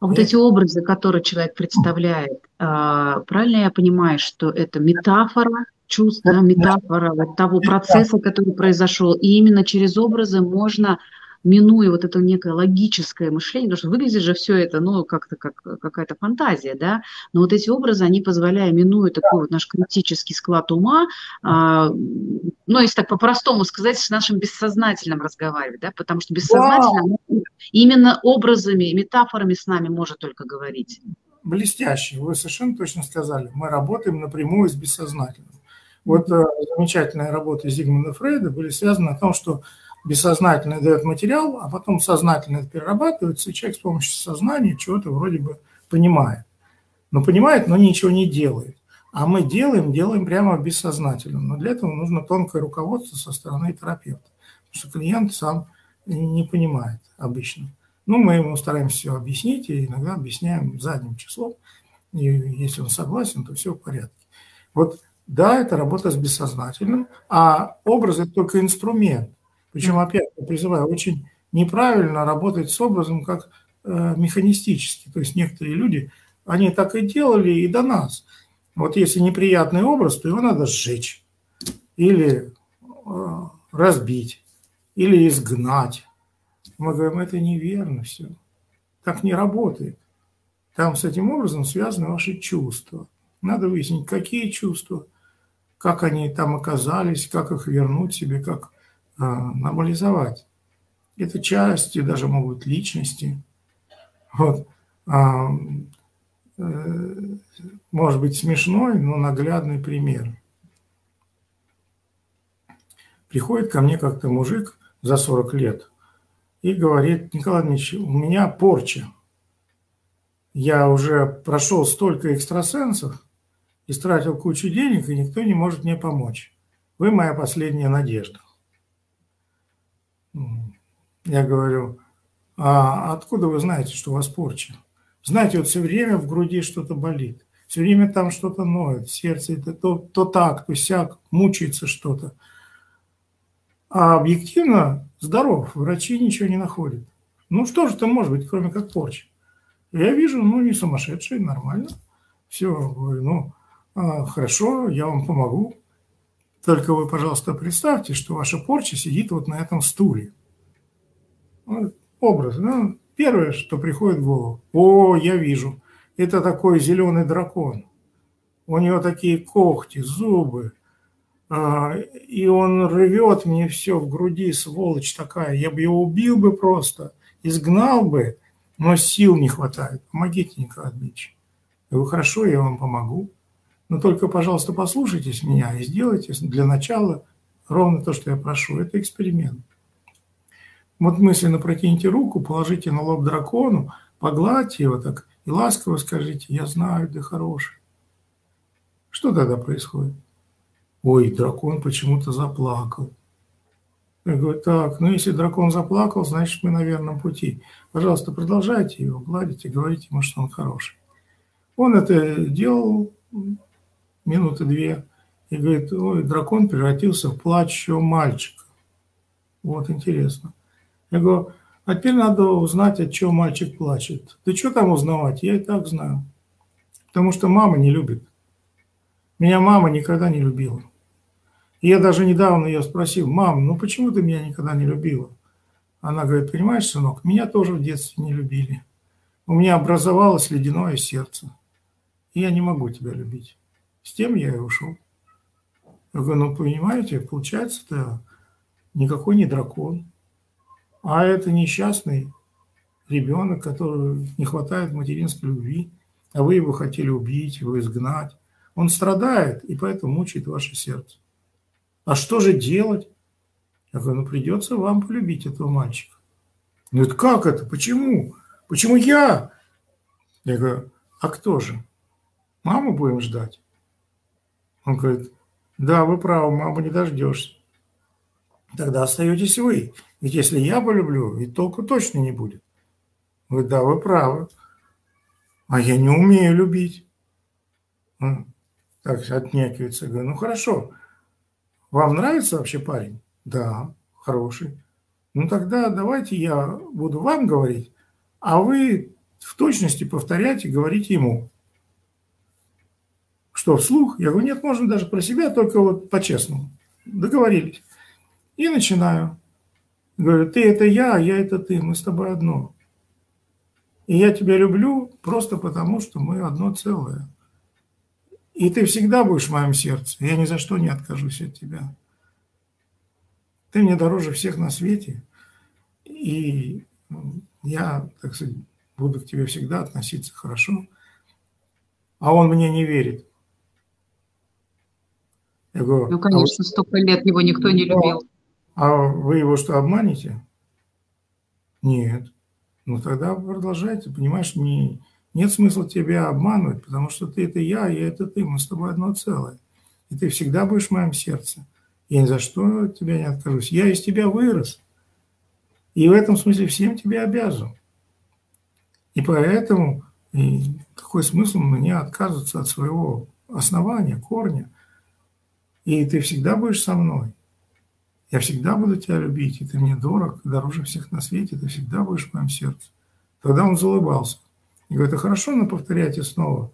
А вот эти образы, которые человек представляет, правильно я понимаю, что это метафора чувств, метафора вот того процесса, который произошел, и именно через образы можно, минуя вот это некое логическое мышление, потому что выглядит же все это, ну, как-то как какая-то фантазия, да, но вот эти образы, они позволяют, минуя такой вот наш критический склад ума, а, ну, если так по-простому сказать, с нашим бессознательным разговаривать, да, потому что бессознательно да. именно образами, метафорами с нами может только говорить. Блестяще, вы совершенно точно сказали, мы работаем напрямую с бессознательным. Вот замечательные работы Зигмунда Фрейда были связаны о том, что бессознательно дает материал, а потом сознательно это перерабатывается, и человек с помощью сознания чего-то вроде бы понимает. Но понимает, но ничего не делает. А мы делаем, делаем прямо бессознательно. Но для этого нужно тонкое руководство со стороны терапевта. Потому что клиент сам не понимает обычно. Ну, мы ему стараемся все объяснить, и иногда объясняем задним числом. И если он согласен, то все в порядке. Вот, да, это работа с бессознательным, а образ – это только инструмент. Причем, опять я призываю, очень неправильно работать с образом как э, механистически. То есть некоторые люди, они так и делали и до нас. Вот если неприятный образ, то его надо сжечь или э, разбить, или изгнать. Мы говорим, это неверно все. Так не работает. Там с этим образом связаны ваши чувства. Надо выяснить, какие чувства, как они там оказались, как их вернуть себе, как... нормализовать. Это части, даже могут личности. Вот. Может быть смешной, но наглядный пример. Приходит ко мне как-то мужик за сорок лет и говорит: Николай Ильич, у меня порча. Я уже прошел столько экстрасенсов, истратил кучу денег, и никто не может мне помочь. Вы моя последняя надежда. Я говорю, а откуда вы знаете, что у вас порча? Знаете, вот все время в груди что-то болит, все время там что-то ноет, в сердце это то, то так, то сяк, мучается что-то. А объективно здоров, врачи ничего не находят. Ну что же это может быть, кроме как порча? Я вижу, ну не сумасшедший, нормально. Все, говорю, ну хорошо, я вам помогу. Только вы, пожалуйста, представьте, что ваша порча сидит вот на этом стуле. Вот образ. Ну, первое, что приходит в голову. О, я вижу. Это такой зеленый дракон. У него такие когти, зубы. И он рвет мне все в груди, сволочь такая. Я бы его убил бы просто, изгнал бы, но сил не хватает. Помогите, Николай Ильич. Я говорю, хорошо, я вам помогу. Но только, пожалуйста, послушайтесь меня и сделайте для начала ровно то, что я прошу. Это эксперимент. Вот мысленно протяните руку, положите на лоб дракону, погладьте его так и ласково скажите: «Я знаю, ты хороший». Что тогда происходит? Ой, дракон почему-то заплакал. Я говорю, так, ну если дракон заплакал, значит мы на верном пути. Пожалуйста, продолжайте его гладить и говорите ему, что он хороший. Он это делал минуты две, и говорит, ой, дракон превратился в плачущего мальчика. Вот, интересно. Я говорю, а теперь надо узнать, от чего мальчик плачет. Да что там узнавать, я и так знаю. Потому что мама не любит. Меня мама никогда не любила. И я даже недавно ее спросил: мам, ну почему ты меня никогда не любила? Она говорит: понимаешь, сынок, меня тоже в детстве не любили. У меня образовалось ледяное сердце. И я не могу тебя любить. С тем я и ушел. Я говорю: ну понимаете, получается, ты никакой не дракон. А это несчастный ребенок, которому не хватает материнской любви. А вы его хотели убить, его изгнать. Он страдает, и поэтому мучает ваше сердце. А что же делать? Я говорю: ну придется вам полюбить этого мальчика. Ну это как это? Почему? Почему я? Я говорю: а кто же? Маму будем ждать? Он говорит: да, вы правы, маму не дождешься. Тогда остаетесь вы. Ведь если я полюблю, и толку точно не будет. Он говорит: да, вы правы. А я не умею любить. Он так отнекивается. Я говорю: ну хорошо. Вам нравится вообще парень? Да, хороший. Ну тогда давайте я буду вам говорить, а вы в точности повторяйте, говорите ему. Что, вслух? Я говорю: нет, можно даже про себя, только вот по-честному. Договорились. И начинаю. Говорю: ты это я, а я это ты, мы с тобой одно. И я тебя люблю просто потому, что мы одно целое. И ты всегда будешь в моем сердце. Я ни за что не откажусь от тебя. Ты мне дороже всех на свете. И я, так сказать, буду к тебе всегда относиться хорошо. А он мне не верит. Я говорю: ну, конечно, а столько лет его никто не любил. А вы его что, обманете? Нет. Ну, тогда продолжайте. Понимаешь, не... Нет смысла тебя обманывать, потому что ты – это я, я – это ты, мы с тобой одно целое. И ты всегда будешь в моем сердце. Я ни за что от тебя не откажусь. Я из тебя вырос. И в этом смысле всем тебе обязан. И поэтому и какой смысл мне отказываться от своего основания, корня? И ты всегда будешь со мной. Я всегда буду тебя любить, и ты мне дорог, дороже всех на свете, ты всегда будешь в моем сердце. Тогда он залыбался. Я говорю: это хорошо, но повторяйте снова.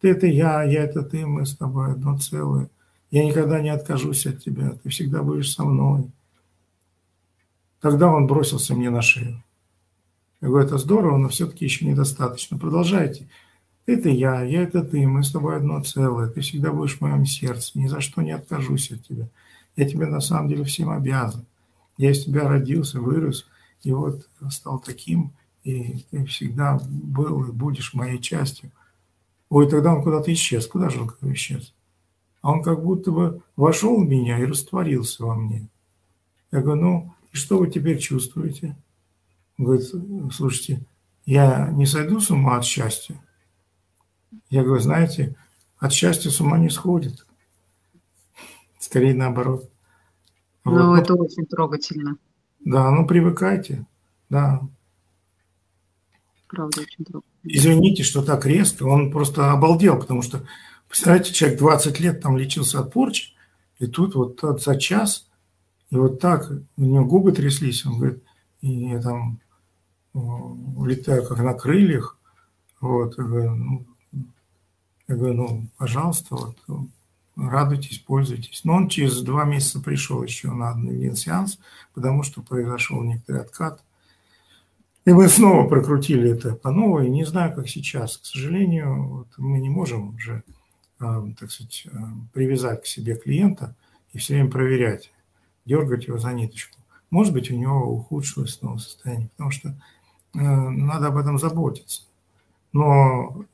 Ты – это я, я – это ты, мы с тобой одно целое. Я никогда не откажусь от тебя, ты всегда будешь со мной. Тогда он бросился мне на шею. Я говорю: это здорово, но все-таки еще недостаточно. Продолжайте. Ты – это я, я – это ты, мы с тобой одно целое. Ты всегда будешь в моем сердце, ни за что не откажусь от тебя. Я тебе на самом деле всем обязан. Я из тебя родился, вырос, и вот стал таким. И ты всегда был и будешь моей частью. Ой, тогда он куда-то исчез. Куда же он исчез? А он как будто бы вошел в меня и растворился во мне. Я говорю: ну, и что вы теперь чувствуете? Он говорит: слушайте, я не сойду с ума от счастья? Я говорю: знаете, от счастья с ума не сходит. Скорее наоборот. Ну, вот. Это очень трогательно. Да, ну привыкайте. Да. Правда, очень трудно. Извините, что так резко. Он просто обалдел, потому что, представляете, человек двадцать лет там лечился от порчи, и тут вот так за час, и вот так, у него губы тряслись, он говорит, и я там улетаю как на крыльях, вот, я говорю: ну, я говорю, ну пожалуйста, вот, радуйтесь, пользуйтесь. Но он через два месяца пришел еще на один сеанс, потому что произошел некоторый откат. И мы снова прокрутили это по новой, не знаю, как сейчас. К сожалению, вот мы не можем уже, так сказать, привязать к себе клиента и все время проверять, дергать его за ниточку. Может быть, у него ухудшилось снова состояние, потому что надо об этом заботиться. Но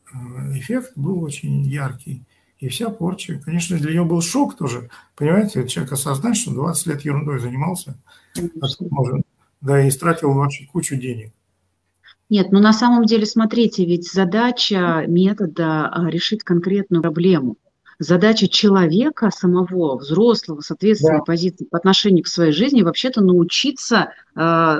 эффект был очень яркий, и вся порча. Конечно, для него был шок тоже, понимаете, человек осознать, что двадцать лет ерундой занимался, а что можно? Да, и истратил вообще кучу денег. Нет, ну на самом деле, смотрите, ведь задача метода решить конкретную проблему. Задача человека самого, взрослого, с ответственной да. позиции по отношению к своей жизни, вообще-то научиться э,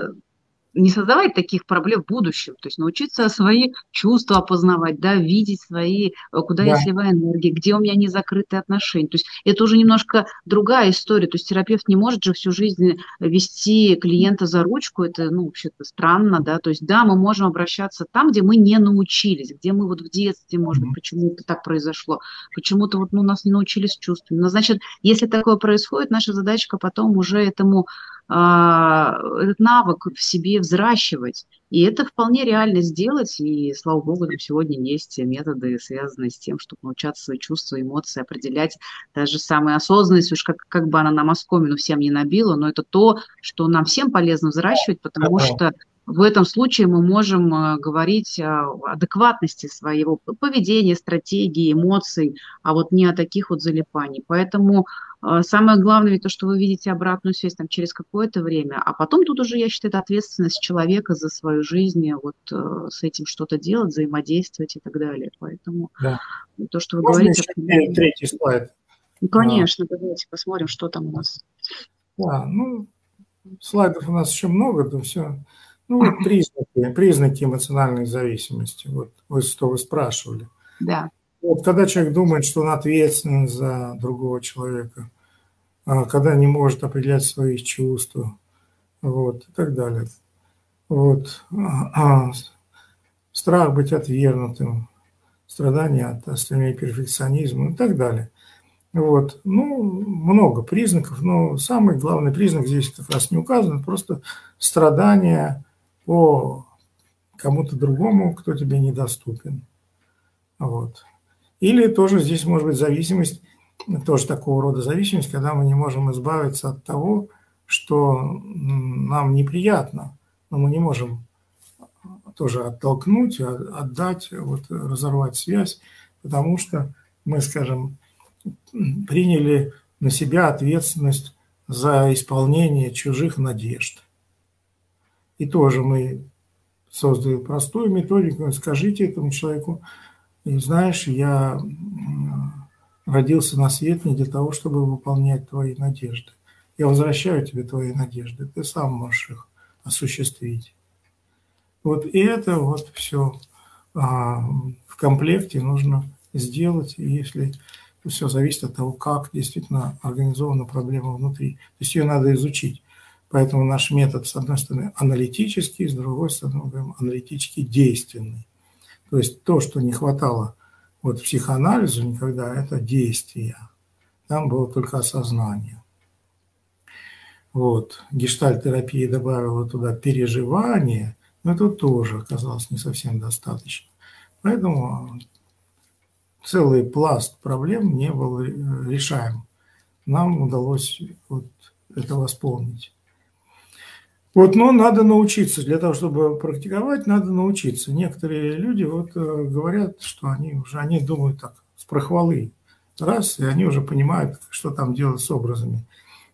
не создавать таких проблем в будущем, то есть научиться свои чувства опознавать, да, видеть свои, куда да. я сливаю энергию, где у меня незакрытые отношения. То есть это уже немножко другая история, то есть терапевт не может же всю жизнь вести клиента за ручку, это, ну, вообще-то странно, да, то есть да, мы можем обращаться там, где мы не научились, где мы вот в детстве, может быть, почему-то так произошло, почему-то вот ну, нас не научились чувствами. Но, значит, если такое происходит, наша задачка потом уже этому этот навык в себе взращивать. И это вполне реально сделать. И, слава богу, нам сегодня есть методы, связанные с тем, чтобы научаться свои чувства, эмоции определять. Даже самая осознанность, уж как, как бы она нам оскомину всем не набила, но это то, что нам всем полезно взращивать, потому что в этом случае мы можем говорить о адекватности своего поведения, стратегии, эмоций, а вот не о таких вот залипаний. Поэтому самое главное то, что вы видите обратную связь там, через какое-то время, а потом тут уже, я считаю, это ответственность человека за свою жизнь, вот с этим что-то делать, взаимодействовать и так далее. Поэтому да. то, что вы Можно говорите... Еще третий слайд? Ну, конечно, да. давайте посмотрим, что там у нас. Да, ну, слайдов у нас еще много, да все... Ну, вот признаки, признаки эмоциональной зависимости, вот вы, что вы спрашивали. Да. Вот когда человек думает, что он ответственен за другого человека, когда не может определять свои чувства, вот, и так далее. Вот. Страх быть отвергнутым, страдания от остальных перфекционизма и так далее. Вот. Ну, много признаков, но самый главный признак здесь как раз не указан, просто страдание по кому-то другому, кто тебе недоступен. Вот. Или тоже здесь может быть зависимость, тоже такого рода зависимость, когда мы не можем избавиться от того, что нам неприятно, но мы не можем тоже оттолкнуть, отдать, вот, разорвать связь, потому что мы, скажем, приняли на себя ответственность за исполнение чужих надежд. И тоже мы создали простую методику. Скажите этому человеку: знаешь, я родился на свет не для того, чтобы выполнять твои надежды. Я возвращаю тебе твои надежды, ты сам можешь их осуществить. Вот и это вот все в комплекте нужно сделать, если... Все зависит от того, как действительно организована проблема внутри. То есть ее надо изучить. Поэтому наш метод, с одной стороны, аналитический, с другой стороны, аналитически действенный. То есть то, что не хватало вот психоанализу никогда, это действия. Там было только осознание. Вот. Гештальт-терапия добавила туда переживание, но это тоже оказалось не совсем достаточно. Поэтому... Целый пласт проблем не был решаем. Нам удалось вот это восполнить. Вот, но надо научиться. Для того, чтобы практиковать, надо научиться. Некоторые люди вот говорят, что они уже они думают так, с прохвалы. Раз, и они уже понимают, что там делать с образами.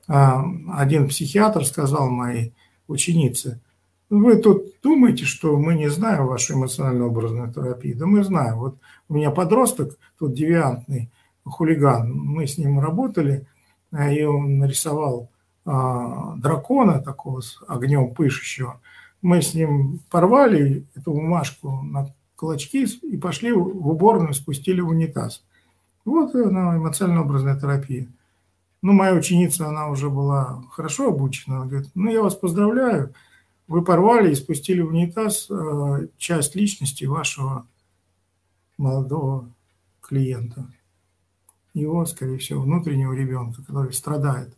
Один психиатр сказал моей ученице: вы тут думаете, что мы не знаем вашу эмоционально-образную терапию? Да мы знаем. Вот у меня подросток, тут девиантный хулиган, мы с ним работали, и он нарисовал а, дракона такого с огнем пышущего. Мы с ним порвали эту бумажку на клочки и пошли в уборную, спустили в унитаз. Вот она, эмоционально-образная терапия. Ну, моя ученица, она уже была хорошо обучена. Она говорит: ну, я вас поздравляю. Вы порвали и спустили в унитаз часть личности вашего молодого клиента. Его, скорее всего, внутреннего ребенка, который страдает.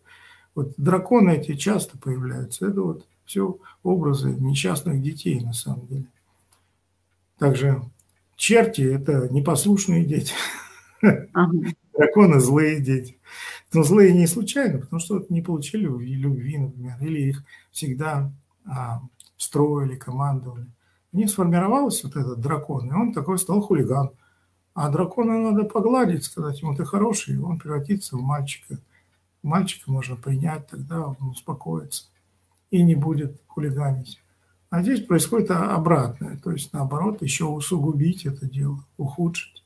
Вот драконы эти часто появляются. Это вот все образы несчастных детей, на самом деле. Также черти – это непослушные дети. Драконы – злые дети. Но злые не случайно, потому что не получили любви, например, или их всегда... строили, командовали. У них сформировался вот этот дракон, и он такой стал хулиган. А дракона надо погладить, сказать ему: ты хороший, и он превратится в мальчика. Мальчика можно принять, тогда он успокоится и не будет хулиганить. А здесь происходит обратное, то есть наоборот, еще усугубить это дело, ухудшить.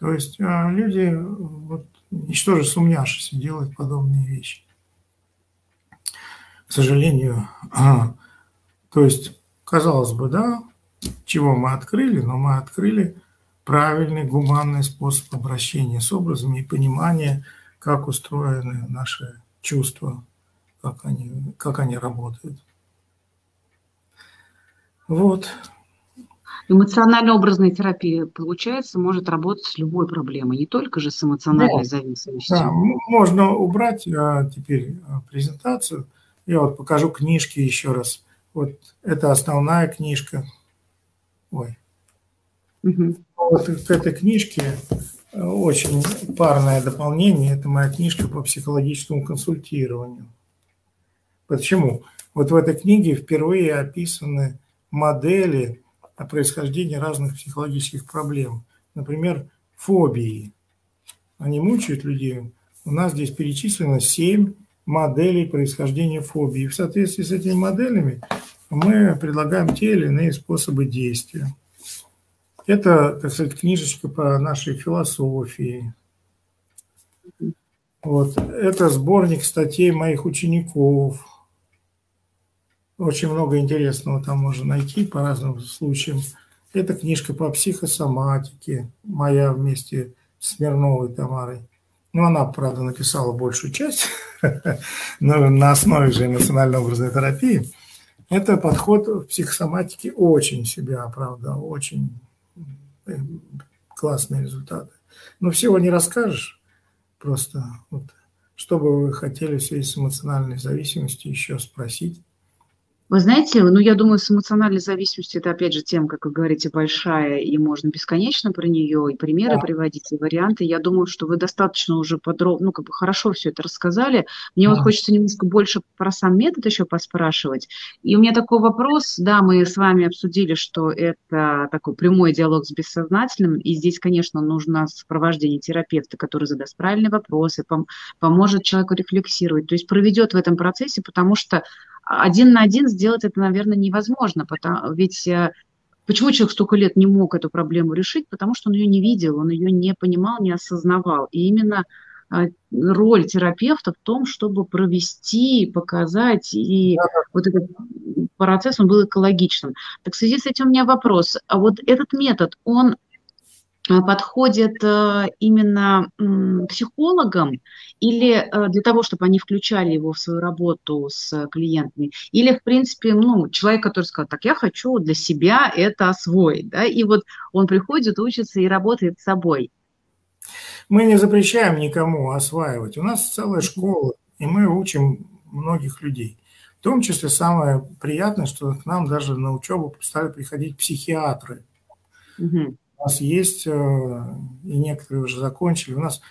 То есть люди, вот, ничтоже сумняшись, делают подобные вещи. К сожалению, То есть, казалось бы, да, чего мы открыли, но мы открыли правильный, гуманный способ обращения с образами и понимания, как устроены наши чувства, как они, как они работают. Вот. Эмоционально-образная терапия, получается, может работать с любой проблемой, не только же с эмоциональной да. зависимостью. Да, можно убрать а, теперь презентацию. Я вот покажу книжки еще раз. Вот это основная книжка. Ой. Угу. Вот к этой книжке очень парное дополнение. Это моя книжка по психологическому консультированию. Почему? Вот в этой книге впервые описаны модели о происхождении разных психологических проблем. Например, фобии. Они мучают людей. У нас здесь перечислено семь моделей происхождения фобии. В соответствии с этими моделями мы предлагаем те или иные способы действия. Это, так сказать, книжечка по нашей философии. Вот. Это сборник статей моих учеников. Очень много интересного там можно найти по разным случаям. Это книжка по психосоматике, моя вместе с Смирновой Тамарой. Ну, она, правда, написала большую часть, но на основе же эмоционально-образной терапии. Это подход в психосоматике очень себя оправдал, очень классные результаты. Но всего не расскажешь, просто вот, что бы вы хотели в связи с эмоциональной зависимостью еще спросить. Вы знаете, ну, я думаю, с эмоциональной зависимостью это, опять же, тема, как вы говорите, большая, и можно бесконечно про нее, и примеры да. приводить, и варианты. Я думаю, что вы достаточно уже подробно, ну, как бы хорошо все это рассказали. Мне да. вот хочется немножко больше про сам метод еще поспрашивать. И у меня такой вопрос, да, мы с вами обсудили, что это такой прямой диалог с бессознательным, и здесь, конечно, нужно сопровождение терапевта, который задаст правильные вопросы, пом- поможет человеку рефлексировать, то есть проведет в этом процессе, потому что один на один сделать это, наверное, невозможно, потому, ведь почему человек столько лет не мог эту проблему решить? Потому что он ее не видел, он ее не понимал, не осознавал. И именно роль терапевта в том, чтобы провести, показать, и вот этот процесс, он был экологичным. Так в связи с этим у меня вопрос. А вот этот метод, он подходит именно психологам или для того, чтобы они включали его в свою работу с клиентами, или, в принципе, ну, человек, который сказал, так, я хочу для себя это освоить, да, и вот он приходит, учится и работает с собой. Мы не запрещаем никому осваивать. У нас целая школа, и мы учим многих людей. В том числе самое приятное, что к нам даже на учебу стали приходить психиатры. Угу. У нас есть, и некоторые уже закончили, у нас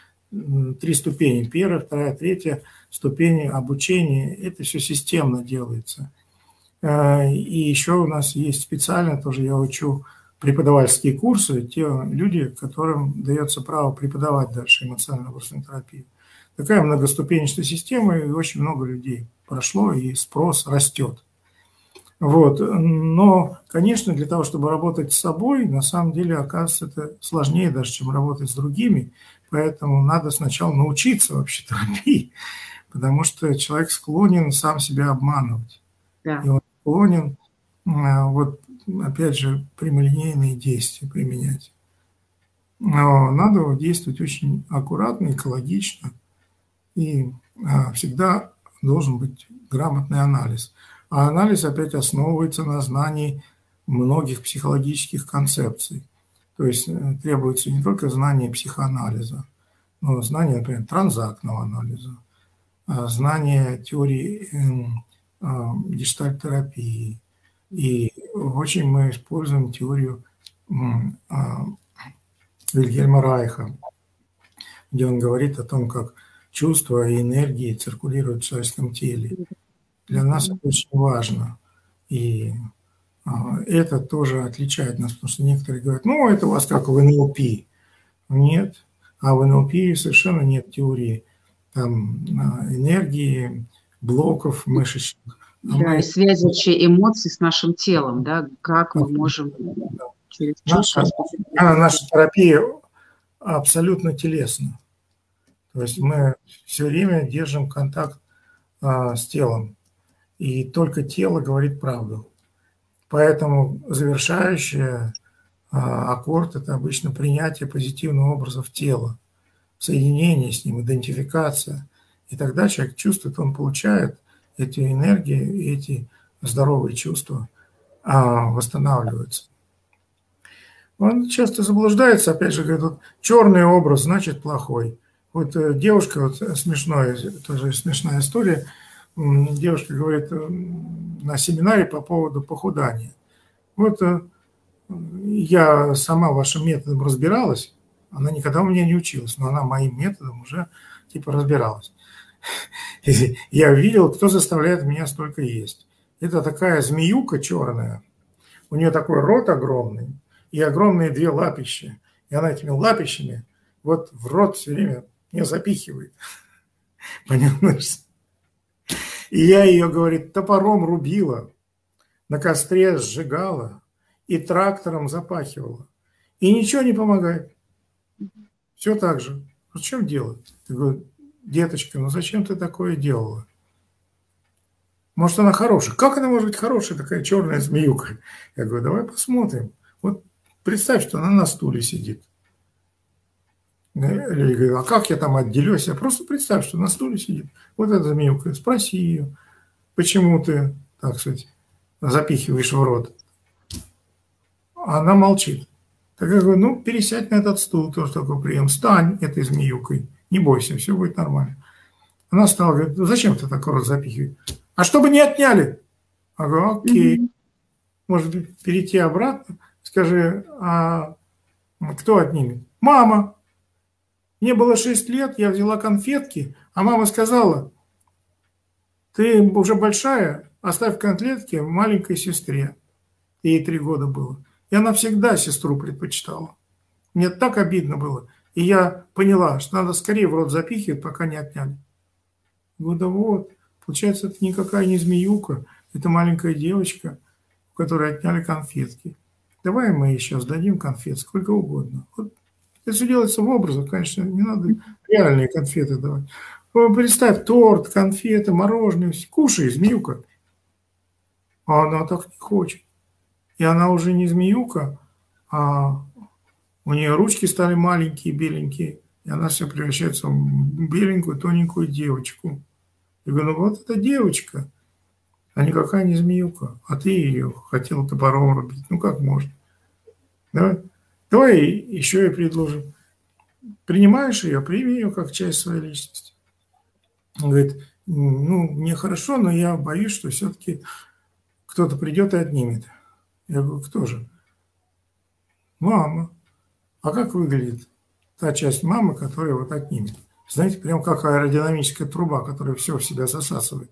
три ступени. Первая, вторая, третья ступени обучения. Это все системно делается. И еще у нас есть специально, тоже я учу преподавательские курсы, те люди, которым дается право преподавать дальше эмоционально-образную терапию. Такая многоступенчатая система, и очень много людей прошло, и спрос растет. Вот. Но, конечно, для того, чтобы работать с собой, на самом деле, оказывается, это сложнее даже, чем работать с другими. Поэтому надо сначала научиться вообще терапии, потому что человек склонен сам себя обманывать. Да. И он склонен, вот, опять же, прямолинейные действия применять. Но надо действовать очень аккуратно, экологично, и всегда должен быть грамотный анализ. А анализ опять основывается на знании многих психологических концепций. То есть требуется не только знание психоанализа, но знание, например, транзактного анализа, знание теории гештальт-терапии. И очень мы используем теорию Вильгельма Райха, где он говорит о том, как чувства и энергии циркулируют в человеческом теле. Для нас это очень важно, и это тоже отличает нас, потому что некоторые говорят, ну, это у вас как в эн эл пи. Нет, а в эн эл пи совершенно нет теории там, энергии, блоков мышечных. А да, мы... и связящие эмоции с нашим телом, да, как мы можем... Да. Через наша, наша терапия абсолютно телесна, то есть мы все время держим контакт а, с телом. И только тело говорит правду. Поэтому завершающий аккорд – это обычно принятие позитивного образа в тело, соединение с ним, идентификация. И тогда человек чувствует, он получает эти энергии, эти здоровые чувства восстанавливаются. Он часто заблуждается, опять же, говорит, вот черный образ значит плохой. Вот девушка, вот смешная, тоже смешная история, девушка говорит на семинаре по поводу похудания. Вот я сама вашим методом разбиралась, она никогда у меня не училась, но она моим методом уже типа разбиралась. Я видел, кто заставляет меня столько есть. Это такая змеюка черная, у нее такой рот огромный, и огромные две лапищи. И она этими лапищами вот в рот все время меня запихивает. Понимаешь? И я ее, говорит, топором рубила, на костре сжигала и трактором запахивала. И ничего не помогает. Все так же. Вот в чем дело? Ты говоришь, деточка, ну зачем ты такое делала? Может, она хорошая? Как она может быть хорошая, такая черная змеюка? Я говорю, давай посмотрим. Вот представь, что она на стуле сидит. Люди говорят, а как я там отделюсь? Я просто представь, что на стуле сидит. Вот эта змеюка. Спроси ее, почему ты, так сказать, запихиваешь в рот. Она молчит. Так я говорю, ну, пересядь на этот стул, тоже такой прием. Стань этой змеюкой. Не бойся, все будет нормально. Она стала, говорит, ну, зачем ты так рот запихиваешь? А чтобы не отняли. Я говорю, окей. Может, перейти обратно? Скажи, а кто отнимет? Мама. Мне было шесть лет, я взяла конфетки, а мама сказала, ты уже большая, оставь конфетки маленькой сестре. Ей три года было. И она всегда сестру предпочитала. Мне так обидно было. И я поняла, что надо скорее в рот запихивать, пока не отняли. Ну да вот, получается, это никакая не змеюка, это маленькая девочка, у которой отняли конфетки. Давай мы еще сдадим конфет сколько угодно. Вот. Это все делается в образах, конечно, не надо реальные конфеты давать. Представь, торт, конфеты, мороженое, кушай, змеюка. А она так не хочет. И она уже не змеюка, а у нее ручки стали маленькие, беленькие, и она все превращается в беленькую, тоненькую девочку. Я говорю, ну вот эта девочка, а никакая не змеюка, а ты ее хотел топором рубить, ну как можно? Давай. Давай еще и предложим. Принимаешь ее, прими ее как часть своей личности. Он говорит, ну, мне хорошо, но я боюсь, что все-таки кто-то придет и отнимет. Я говорю, кто же? Мама. А как выглядит та часть мамы, которая вот отнимет? Знаете, прям как аэродинамическая труба, которая все в себя засасывает.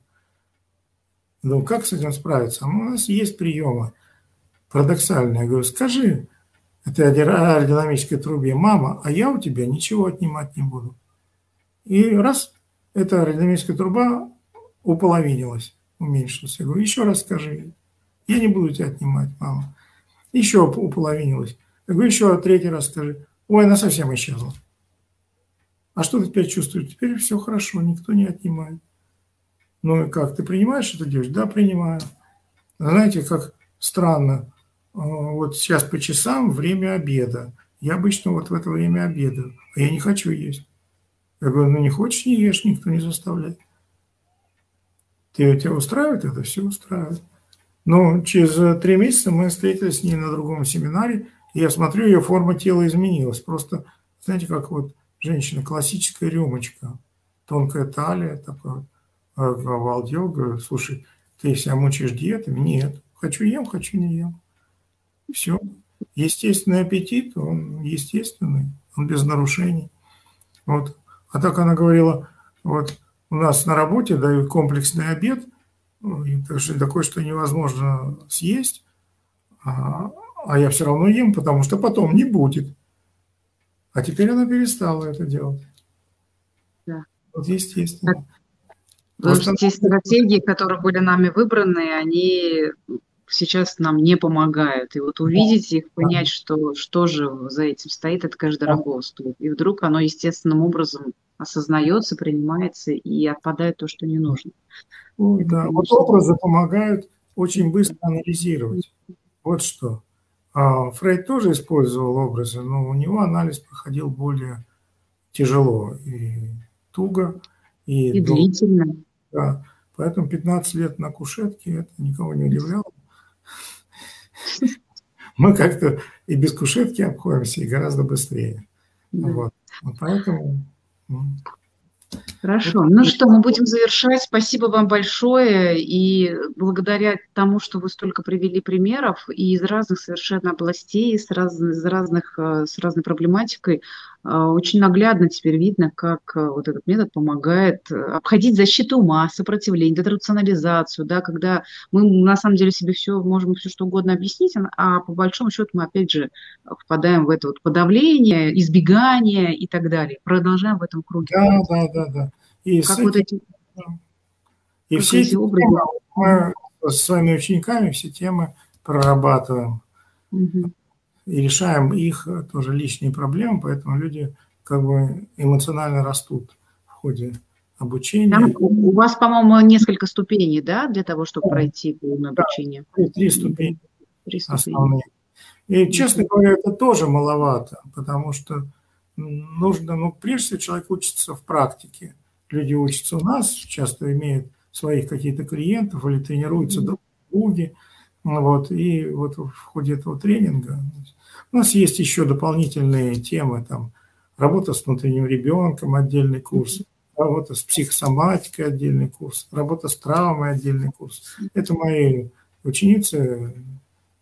Я думаю, как с этим справиться? Ну, у нас есть приемы парадоксальные. Я говорю, скажи, это аэродинамической трубе, мама, а я у тебя ничего отнимать не буду. И раз эта аэродинамическая труба уполовинилась, уменьшилась. Я говорю, еще раз скажи, я не буду тебя отнимать, мама. Еще уполовинилась. Я говорю, еще третий раз скажи, ой, она совсем исчезла. А что ты теперь чувствуешь? Теперь все хорошо, никто не отнимает. Ну и как, ты принимаешь эту девочку? Да, принимаю. Знаете, как странно. Вот сейчас по часам время обеда. Я обычно вот в это время обеда. А я не хочу есть. Я говорю, ну не хочешь, не ешь, никто не заставляет. Ты, тебя устраивает это? Все устраивает. Но через три месяца мы встретились с ней на другом семинаре. И я смотрю, ее форма тела изменилась. Просто, знаете, как вот женщина, классическая рюмочка. Тонкая талия. Такая. Обалдел, говорю, слушай, ты себя мучаешь диетами? Нет. Хочу ем, хочу не ем. Все. Естественный аппетит, он естественный, он без нарушений. Вот. А так она говорила, вот у нас на работе дают комплексный обед, такое, что невозможно съесть, а, а я все равно ем, потому что потом не будет. А теперь она перестала это делать. Да. Вот естественно. Потому что те стратегии, которые были нами выбраны, они... сейчас нам не помогают. И вот увидеть их, понять, что, что же за этим стоит, это каждый дорого стоит. И вдруг оно естественным образом осознается, принимается и отпадает то, что не нужно. Ну, да, вот образы помогают очень быстро анализировать. Вот что. Фрейд тоже использовал образы, но у него анализ проходил более тяжело и туго. И, и дол... длительно. Да. Поэтому пятнадцать лет на кушетке, это никого не удивляло. Мы как-то и без кушетки обходимся, и гораздо быстрее. Да. Вот. Вот поэтому... Хорошо. Ну что, мы будем завершать. Спасибо вам большое. И благодаря тому, что вы столько привели примеров и из разных совершенно областей, с, раз, из разных, с разной проблематикой, очень наглядно теперь видно, как вот этот метод помогает обходить защиту ума, сопротивление, детрационализацию, да, когда мы на самом деле себе все можем все что угодно объяснить, а по большому счету мы опять же впадаем в это вот подавление, избегание и так далее. Продолжаем в этом круге. Да, да, да, да. И как вот эти, и как все эти образы. Мы с своими учениками все темы прорабатываем. Угу. И решаем их тоже лишние проблемы, поэтому люди как бы эмоционально растут в ходе обучения. Там у вас, по-моему, несколько ступеней, да, для того, чтобы да. пройти полное обучение? Да, три ступени, три ступени основные. И, честно говоря, это тоже маловато, потому что нужно, ну, прежде всего, человек учится в практике. Люди учатся у нас, часто имеют своих каких-то клиентов или тренируются друг в друге. Вот, и вот в ходе этого тренинга у нас есть еще дополнительные темы, там, работа с внутренним ребенком, отдельный курс, работа с психосоматикой, отдельный курс, работа с травмой, отдельный курс. Это мои ученицы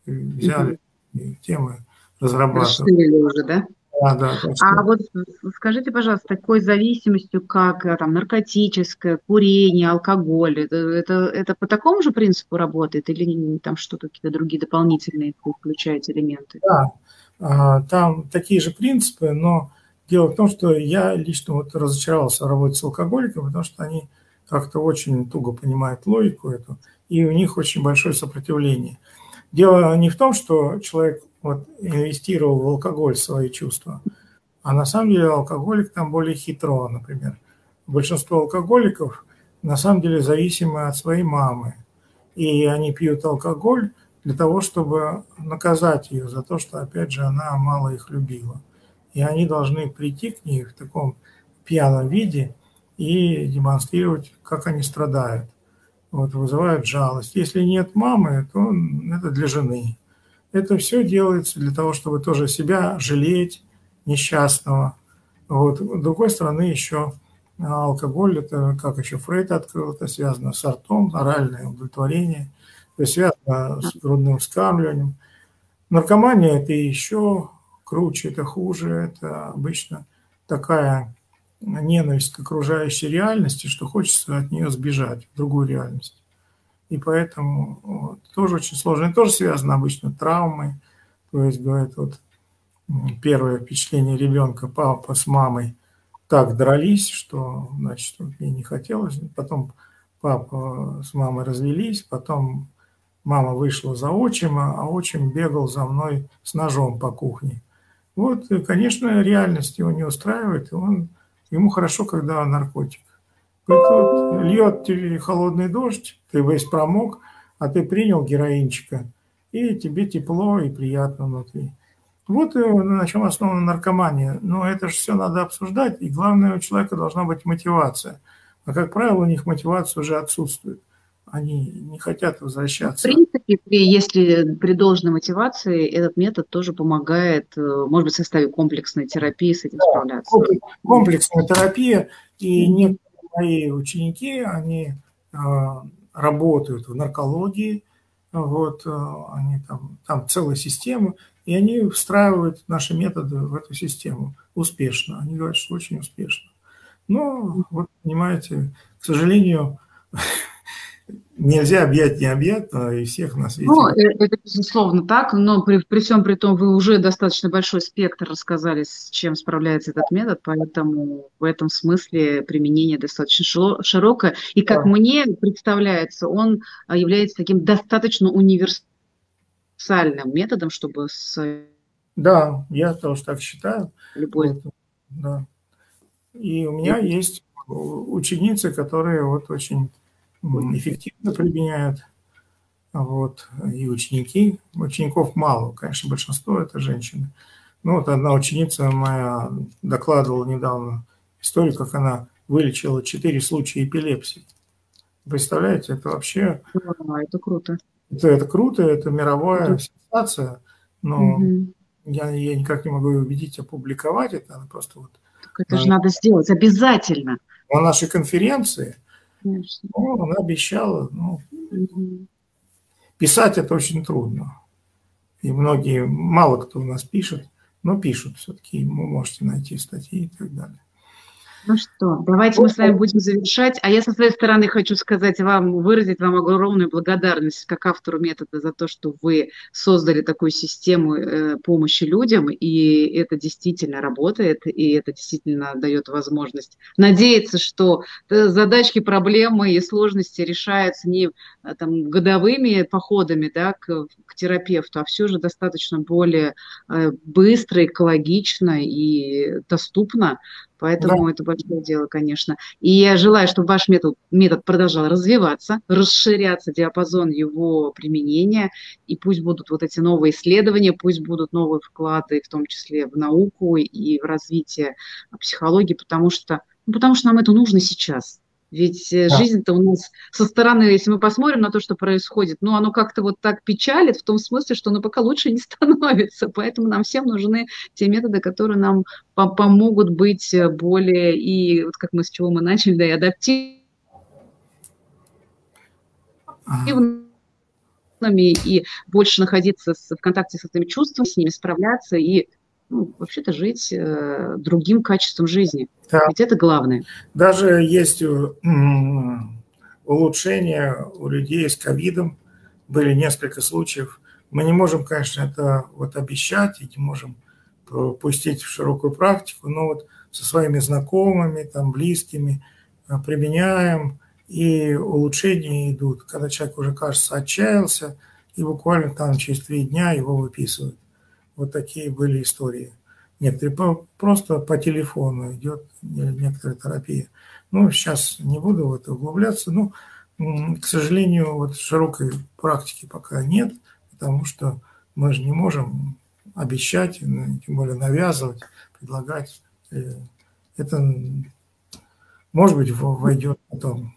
взяли угу. темы, разрабатывали. Уже, да? А, да, а вот скажите, пожалуйста, такой зависимостью, как там, наркотическое, курение, алкоголь, это, это, это по такому же принципу работает или там что-то, какие-то другие дополнительные включаете элементы? Да, там такие же принципы, но дело в том, что я лично вот разочаровался в работе с алкоголиками, потому что они как-то очень туго понимают логику эту, и у них очень большое сопротивление. Дело не в том, что человек вот инвестировал в алкоголь свои чувства, а на самом деле алкоголик там более хитро, например. Большинство алкоголиков на самом деле зависимы от своей мамы, и они пьют алкоголь для того, чтобы наказать ее за то, что, опять же, она мало их любила. И они должны прийти к ней в таком пьяном виде и демонстрировать, как они страдают. Вот, вызывают жалость. Если нет мамы, то это для жены. Это все делается для того, чтобы тоже себя жалеть, несчастного. Вот. С другой стороны, еще алкоголь, это, как еще Фрейд открыл, это связано с ртом, оральное удовлетворение, это связано с грудным вскармливанием. Наркомания – это еще круче, это хуже, это обычно такая ненависть к окружающей реальности, что хочется от нее сбежать в другую реальность. И поэтому вот, тоже очень сложно. Это тоже связано обычно травмой. То есть, говорят, вот первое впечатление ребенка, папа с мамой так дрались, что, значит, ей не хотелось. Потом папа с мамой развелись, потом мама вышла за отчима, а отчим бегал за мной с ножом по кухне. Вот, и, конечно, реальность его не устраивает, и он, ему хорошо, когда наркотик. Вот, льет тебе холодный дождь, ты весь промок, а ты принял героинчика, и тебе тепло и приятно внутри. Вот на чем основана наркомания. Но это же все надо обсуждать, и главное, у человека должна быть мотивация. А, как правило, у них мотивация уже отсутствует. Они не хотят возвращаться. В принципе, если при должной мотивации, этот метод тоже помогает, может быть, в составе комплексной терапии с этим да, справляться. Комплексная терапия, и некоторые мои ученики, они э, работают в наркологии, вот, э, они там, там целая система, и они встраивают наши методы в эту систему успешно. Они говорят, что очень успешно. Но, вот, понимаете, к сожалению... Нельзя объять необъятного, и всех на свете. Ну, это безусловно так, но при, при всем при том вы уже достаточно большой спектр рассказали, с чем справляется этот метод, поэтому в этом смысле применение достаточно широкое. И как да. мне представляется, он является таким достаточно универсальным методом, чтобы с... Да, я тоже так считаю. Любой. Да. И у меня есть ученицы, которые вот очень... эффективно применяют вот, и ученики. Учеников мало, конечно, большинство – это женщины. Ну, вот одна ученица моя докладывала недавно историю, как она вылечила четыре случая эпилепсии. Представляете, это вообще… А, это круто. Это, это круто, это мировая сенсация, но угу. я, я никак не могу ее убедить опубликовать это. Она просто вот, так это она, же надо сделать, обязательно. На нашей конференции ну, она обещала. Ну, угу. Писать это очень трудно. И многие, мало кто у нас пишет, но пишут все-таки, вы можете найти статьи и так далее. Ну что, давайте мы с вами будем завершать. А я со своей стороны хочу сказать вам, выразить вам огромную благодарность как автору метода за то, что вы создали такую систему помощи людям, и это действительно работает, и это действительно дает возможность надеяться, что задачки, проблемы и сложности решаются не там, годовыми походами, да, к, к терапевту, а все же достаточно более быстро, экологично и доступно. Поэтому да. это большое дело, конечно. И я желаю, чтобы ваш метод, метод продолжал развиваться, расширяться диапазон его применения, и пусть будут вот эти новые исследования, пусть будут новые вклады, в том числе в науку и в развитие психологии, потому что, ну, потому что нам это нужно сейчас. Ведь да. жизнь-то у нас со стороны, если мы посмотрим на то, что происходит, ну, оно как-то вот так печалит в том смысле, что оно пока лучше не становится. Поэтому нам всем нужны те методы, которые нам помогут быть более, и вот как мы с чего мы начали, да, и адаптивными, и больше находиться в контакте с этими чувствами, с ними справляться и... Ну, вообще-то жить э, другим качеством жизни. Да. Ведь это главное. Даже есть улучшения у людей с ковидом. Были несколько случаев. Мы не можем, конечно, это вот обещать, и не можем пустить в широкую практику, но вот со своими знакомыми, там, близкими применяем, и улучшения идут. Когда человек уже, кажется, отчаялся, и буквально там через три дня его выписывают. Вот такие были истории. Некоторые просто по телефону идет некоторая терапия. Ну, сейчас не буду в это углубляться. Но, к сожалению, вот широкой практики пока нет, потому что мы же не можем обещать, тем более навязывать, предлагать. Это, может быть, войдет потом.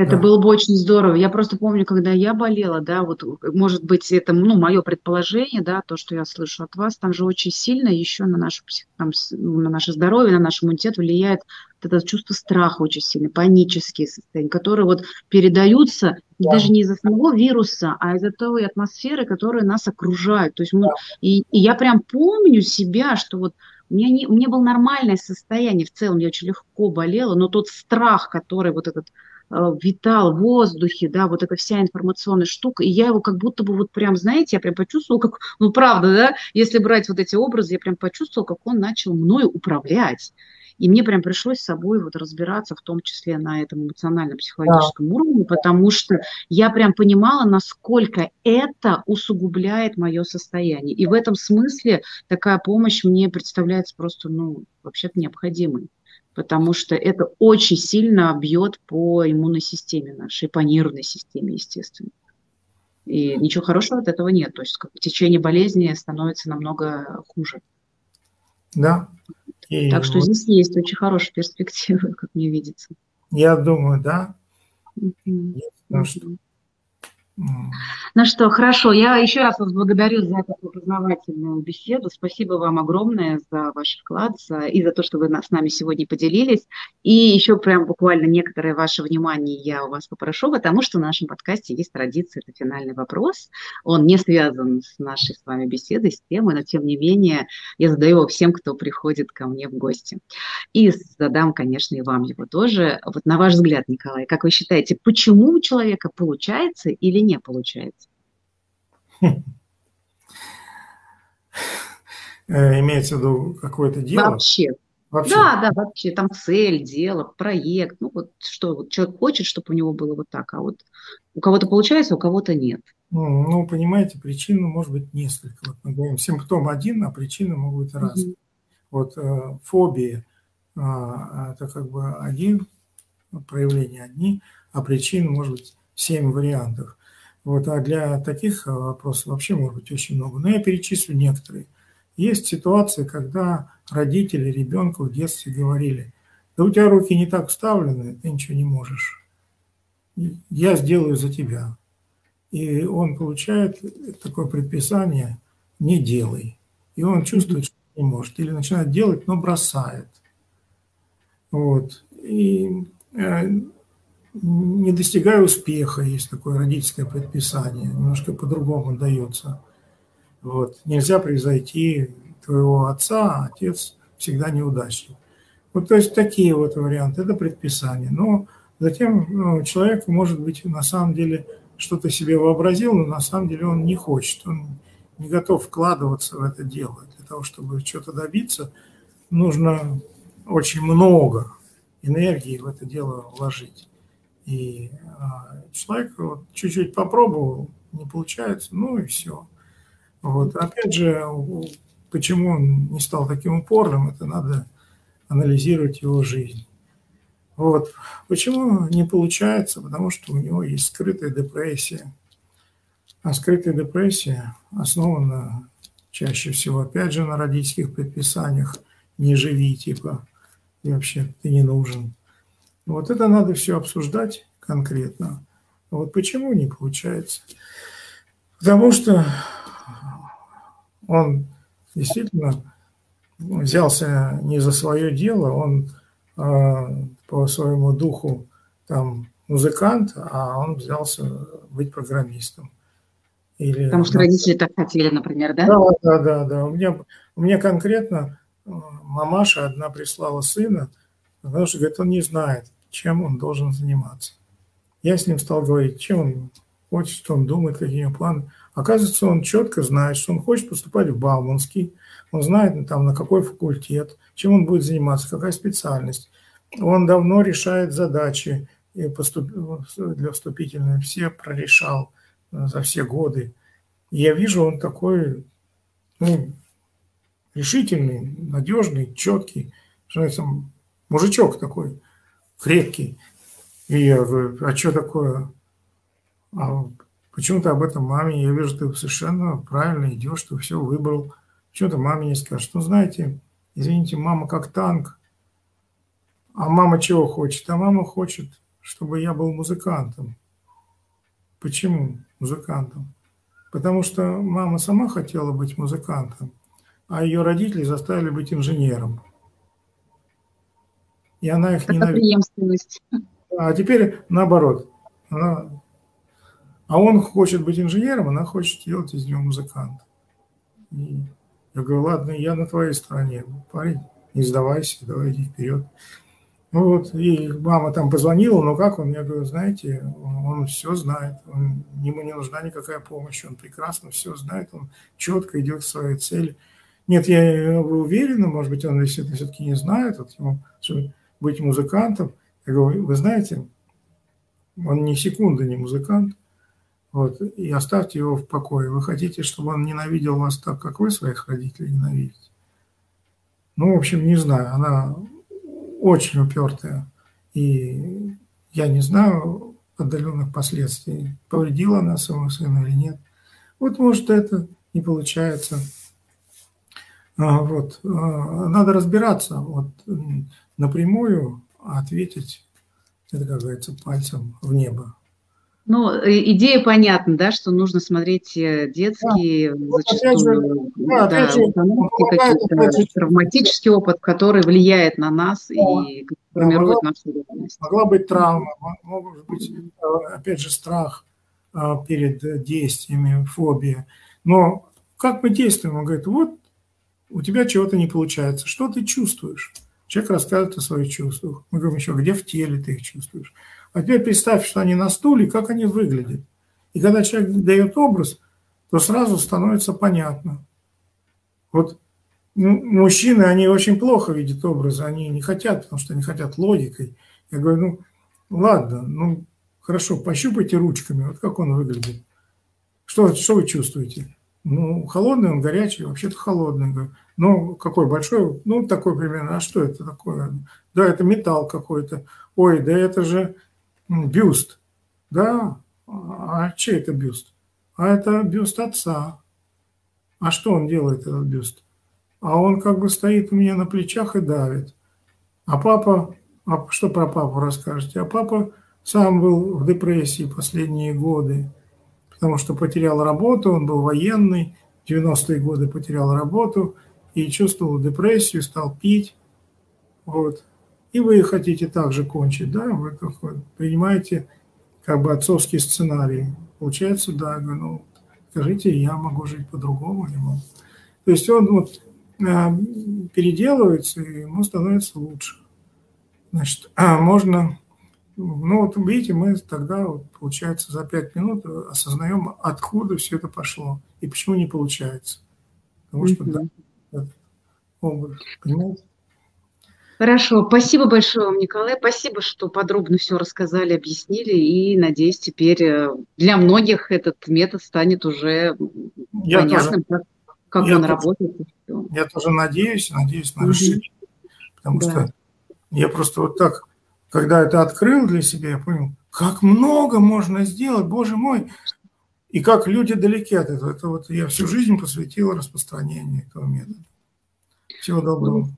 Это да. было бы очень здорово. Я просто помню, когда я болела, да, вот, может быть, это, ну, мое предположение, да, то, что я слышу от вас, там же очень сильно еще на, нашу, там, на наше здоровье, на наш иммунитет влияет вот это чувство страха очень сильно, панические состояния, которые вот передаются да. даже не из-за самого вируса, а из-за той атмосферы, которая нас окружает. То есть мы, да. и, и я прям помню себя, что вот У меня, не, у меня было нормальное состояние, в целом я очень легко болела, но тот страх, который вот этот э, витал в воздухе, да, вот эта вся информационная штука, и я его как будто бы вот прям, знаете, я прям почувствовала, как, ну правда, да, если брать вот эти образы, я прям почувствовала, как он начал мною управлять. И мне прям пришлось с собой вот разбираться, в том числе на этом эмоционально-психологическом да. уровне, потому что я прям понимала, насколько это усугубляет мое состояние. И в этом смысле такая помощь мне представляется просто, ну, вообще-то необходимой, потому что это очень сильно бьет по иммунной системе нашей, по нервной системе, естественно. И ничего хорошего от этого нет. То есть в течение болезни становится намного хуже. Да. И так что вот здесь есть очень хорошие перспективы, как мне видится. Я думаю, да. Mm-hmm. Ну, что? Mm. ну что, хорошо. Я еще раз вас благодарю за такую познавательную беседу. Спасибо вам огромное за ваш вклад и за то, что вы с нами сегодня поделились. И еще прям буквально некоторое ваше внимание я у вас попрошу, потому что в нашем подкасте есть традиция, это финальный вопрос. Он не связан с нашей с вами беседой, с темой, но тем не менее я задаю его всем, кто приходит ко мне в гости. И задам, конечно, и вам его тоже. Вот на ваш взгляд, Николай, как вы считаете, почему у человека получается или не получается? Имеется в виду какое-то дело? Вообще. вообще. Да, да, вообще. Там цель, дело, проект. Ну вот что вот человек хочет, чтобы у него было вот так, а вот у кого-то получается, у кого-то нет. Ну, ну понимаете, причин может быть несколько. Вот мы говорим, симптом один, а причины могут быть разные. Mm-hmm. Вот э, фобии э, это как бы один, проявления одни, а причин может быть семь вариантов. Вот, а для таких вопросов вообще может быть очень много. Но я перечислю некоторые. Есть ситуации, когда родители ребенка в детстве говорили: да у тебя руки не так вставлены, ты ничего не можешь. Я сделаю за тебя. И он получает такое предписание: не делай. И он чувствует, что не может. Или начинает делать, но бросает. Вот. И не достигая успеха, есть такое родительское предписание, немножко по-другому дается. Вот. Нельзя превзойти твоего отца, а отец всегда неудачник. Вот, то есть такие вот варианты, это предписание. Но затем ну, человек, может быть, на самом деле что-то себе вообразил, но на самом деле он не хочет, он не готов вкладываться в это дело. Для того, чтобы что-то добиться, нужно очень много энергии в это дело вложить. И человек вот, чуть-чуть попробовал, не получается, ну и все. Вот. Опять же, почему он не стал таким упорным, это надо анализировать его жизнь. Вот. Почему не получается? Потому что у него есть скрытая депрессия. А скрытая депрессия основана чаще всего, опять же, на родительских предписаниях: не живи, типа, и вообще ты не нужен. Вот это надо все обсуждать конкретно. Вот почему не получается? Потому что он действительно взялся не за свое дело, он э, по своему духу там музыкант, а он взялся быть программистом. Или, потому что родители так хотели, например, да? Да, да, да. да. У, меня, у меня конкретно мамаша одна прислала сына, потому что, говорит, он не знает, чем он должен заниматься. Я с ним стал говорить, чем он хочет, что он думает, какие у него планы. Оказывается, он четко знает, что он хочет поступать в Бауманский, он знает, там, на какой факультет, чем он будет заниматься, какая специальность. Он давно решает задачи и поступ... для вступительных, все прорешал за все годы. И я вижу, он такой ну, решительный, надежный, четкий, мужичок такой, крепкий. И я говорю: а что такое? А почему-то об этом маме, я вижу, ты совершенно правильно идешь, ты все выбрал. Почему-то маме не скажешь. Ну, знаете, извините, мама как танк. А мама чего хочет? А мама хочет, чтобы я был музыкантом. Почему музыкантом? Потому что мама сама хотела быть музыкантом, а ее родители заставили быть инженером. И она их ненавидит. Преемственность. А теперь наоборот. Она... А он хочет быть инженером, она хочет делать из него музыканта. И я говорю: ладно, я на твоей стороне, парень, не сдавайся, давай иди вперед. Ну вот, и мама там позвонила, но как он? Я говорю: знаете, он все знает, он, ему не нужна никакая помощь, он прекрасно все знает, он четко идет к своей цели. Нет, я был уверен, может быть, он все-таки не знает, вот ему быть музыкантом. Я говорю: вы знаете, он ни секунды не музыкант. Вот, и оставьте его в покое. Вы хотите, чтобы он ненавидел вас так, как вы своих родителей ненавидите? Ну, в общем, не знаю. Она очень упертая. И я не знаю отдаленных последствий. Повредила она своего сына или нет. Вот, может, это не получается. Вот. Надо разбираться. Вот, напрямую ответить, это, как говорится, пальцем в небо. Ну, идея понятна, да, что нужно смотреть детские, да, зачастую, да, да, установки, какие-то травматический опыт, который влияет на нас, да, и формирует, да, нашу реальность. Могла быть травма, может быть, опять же, страх перед действиями, фобия. Но как мы действуем? Он говорит: вот у тебя чего-то не получается, что ты чувствуешь? Человек рассказывает о своих чувствах. Мы говорим еще: где в теле ты их чувствуешь? А теперь представь, что они на стуле, как они выглядят. И когда человек дает образ, то сразу становится понятно. Вот мужчины, они очень плохо видят образы, они не хотят, потому что они хотят логикой. Я говорю: ну ладно, ну хорошо, пощупайте ручками, вот как он выглядит. Что, что вы чувствуете? Ну, холодный он, горячий, вообще-то холодный. Говорю: ну, какой большой, ну, такой примерно, а что это такое? Да, это металл какой-то. Ой, да это же бюст. Да, А чей это бюст? А это бюст отца. А что он делает, этот бюст? А он как бы стоит у меня на плечах и давит. А папа, а что про папу расскажете? А папа сам был в депрессии последние годы, потому что потерял работу, он был военный, в девяностые годы потерял работу и чувствовал депрессию, стал пить. Вот. И вы хотите также кончить, да? Вы принимаете как бы отцовский сценарий. Получается, да, ну, скажите, я могу жить по-другому, не могу. То есть он вот переделывается, и ему становится лучше. Значит, можно... Ну, вот видите, мы тогда, вот, получается, за пять минут осознаем, откуда все это пошло и почему не получается. Потому что, да, это образ, понимаете? Хорошо, спасибо большое вам, Николай. Спасибо, что подробно все рассказали, объяснили. И, надеюсь, теперь для многих этот метод станет уже я понятным, тоже, как он тоже, работает. Я тоже надеюсь, надеюсь на расширение. Потому да. что я просто вот так, когда это открыл для себя, я понял, как много можно сделать, боже мой. И как люди далеки от этого. Это вот я всю жизнь посвятил распространению этого метода. Всего доброго.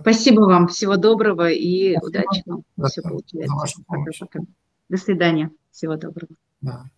Спасибо вам, всего доброго и удачи вам. Все получается. Пока-пока. До свидания. Всего доброго. Да.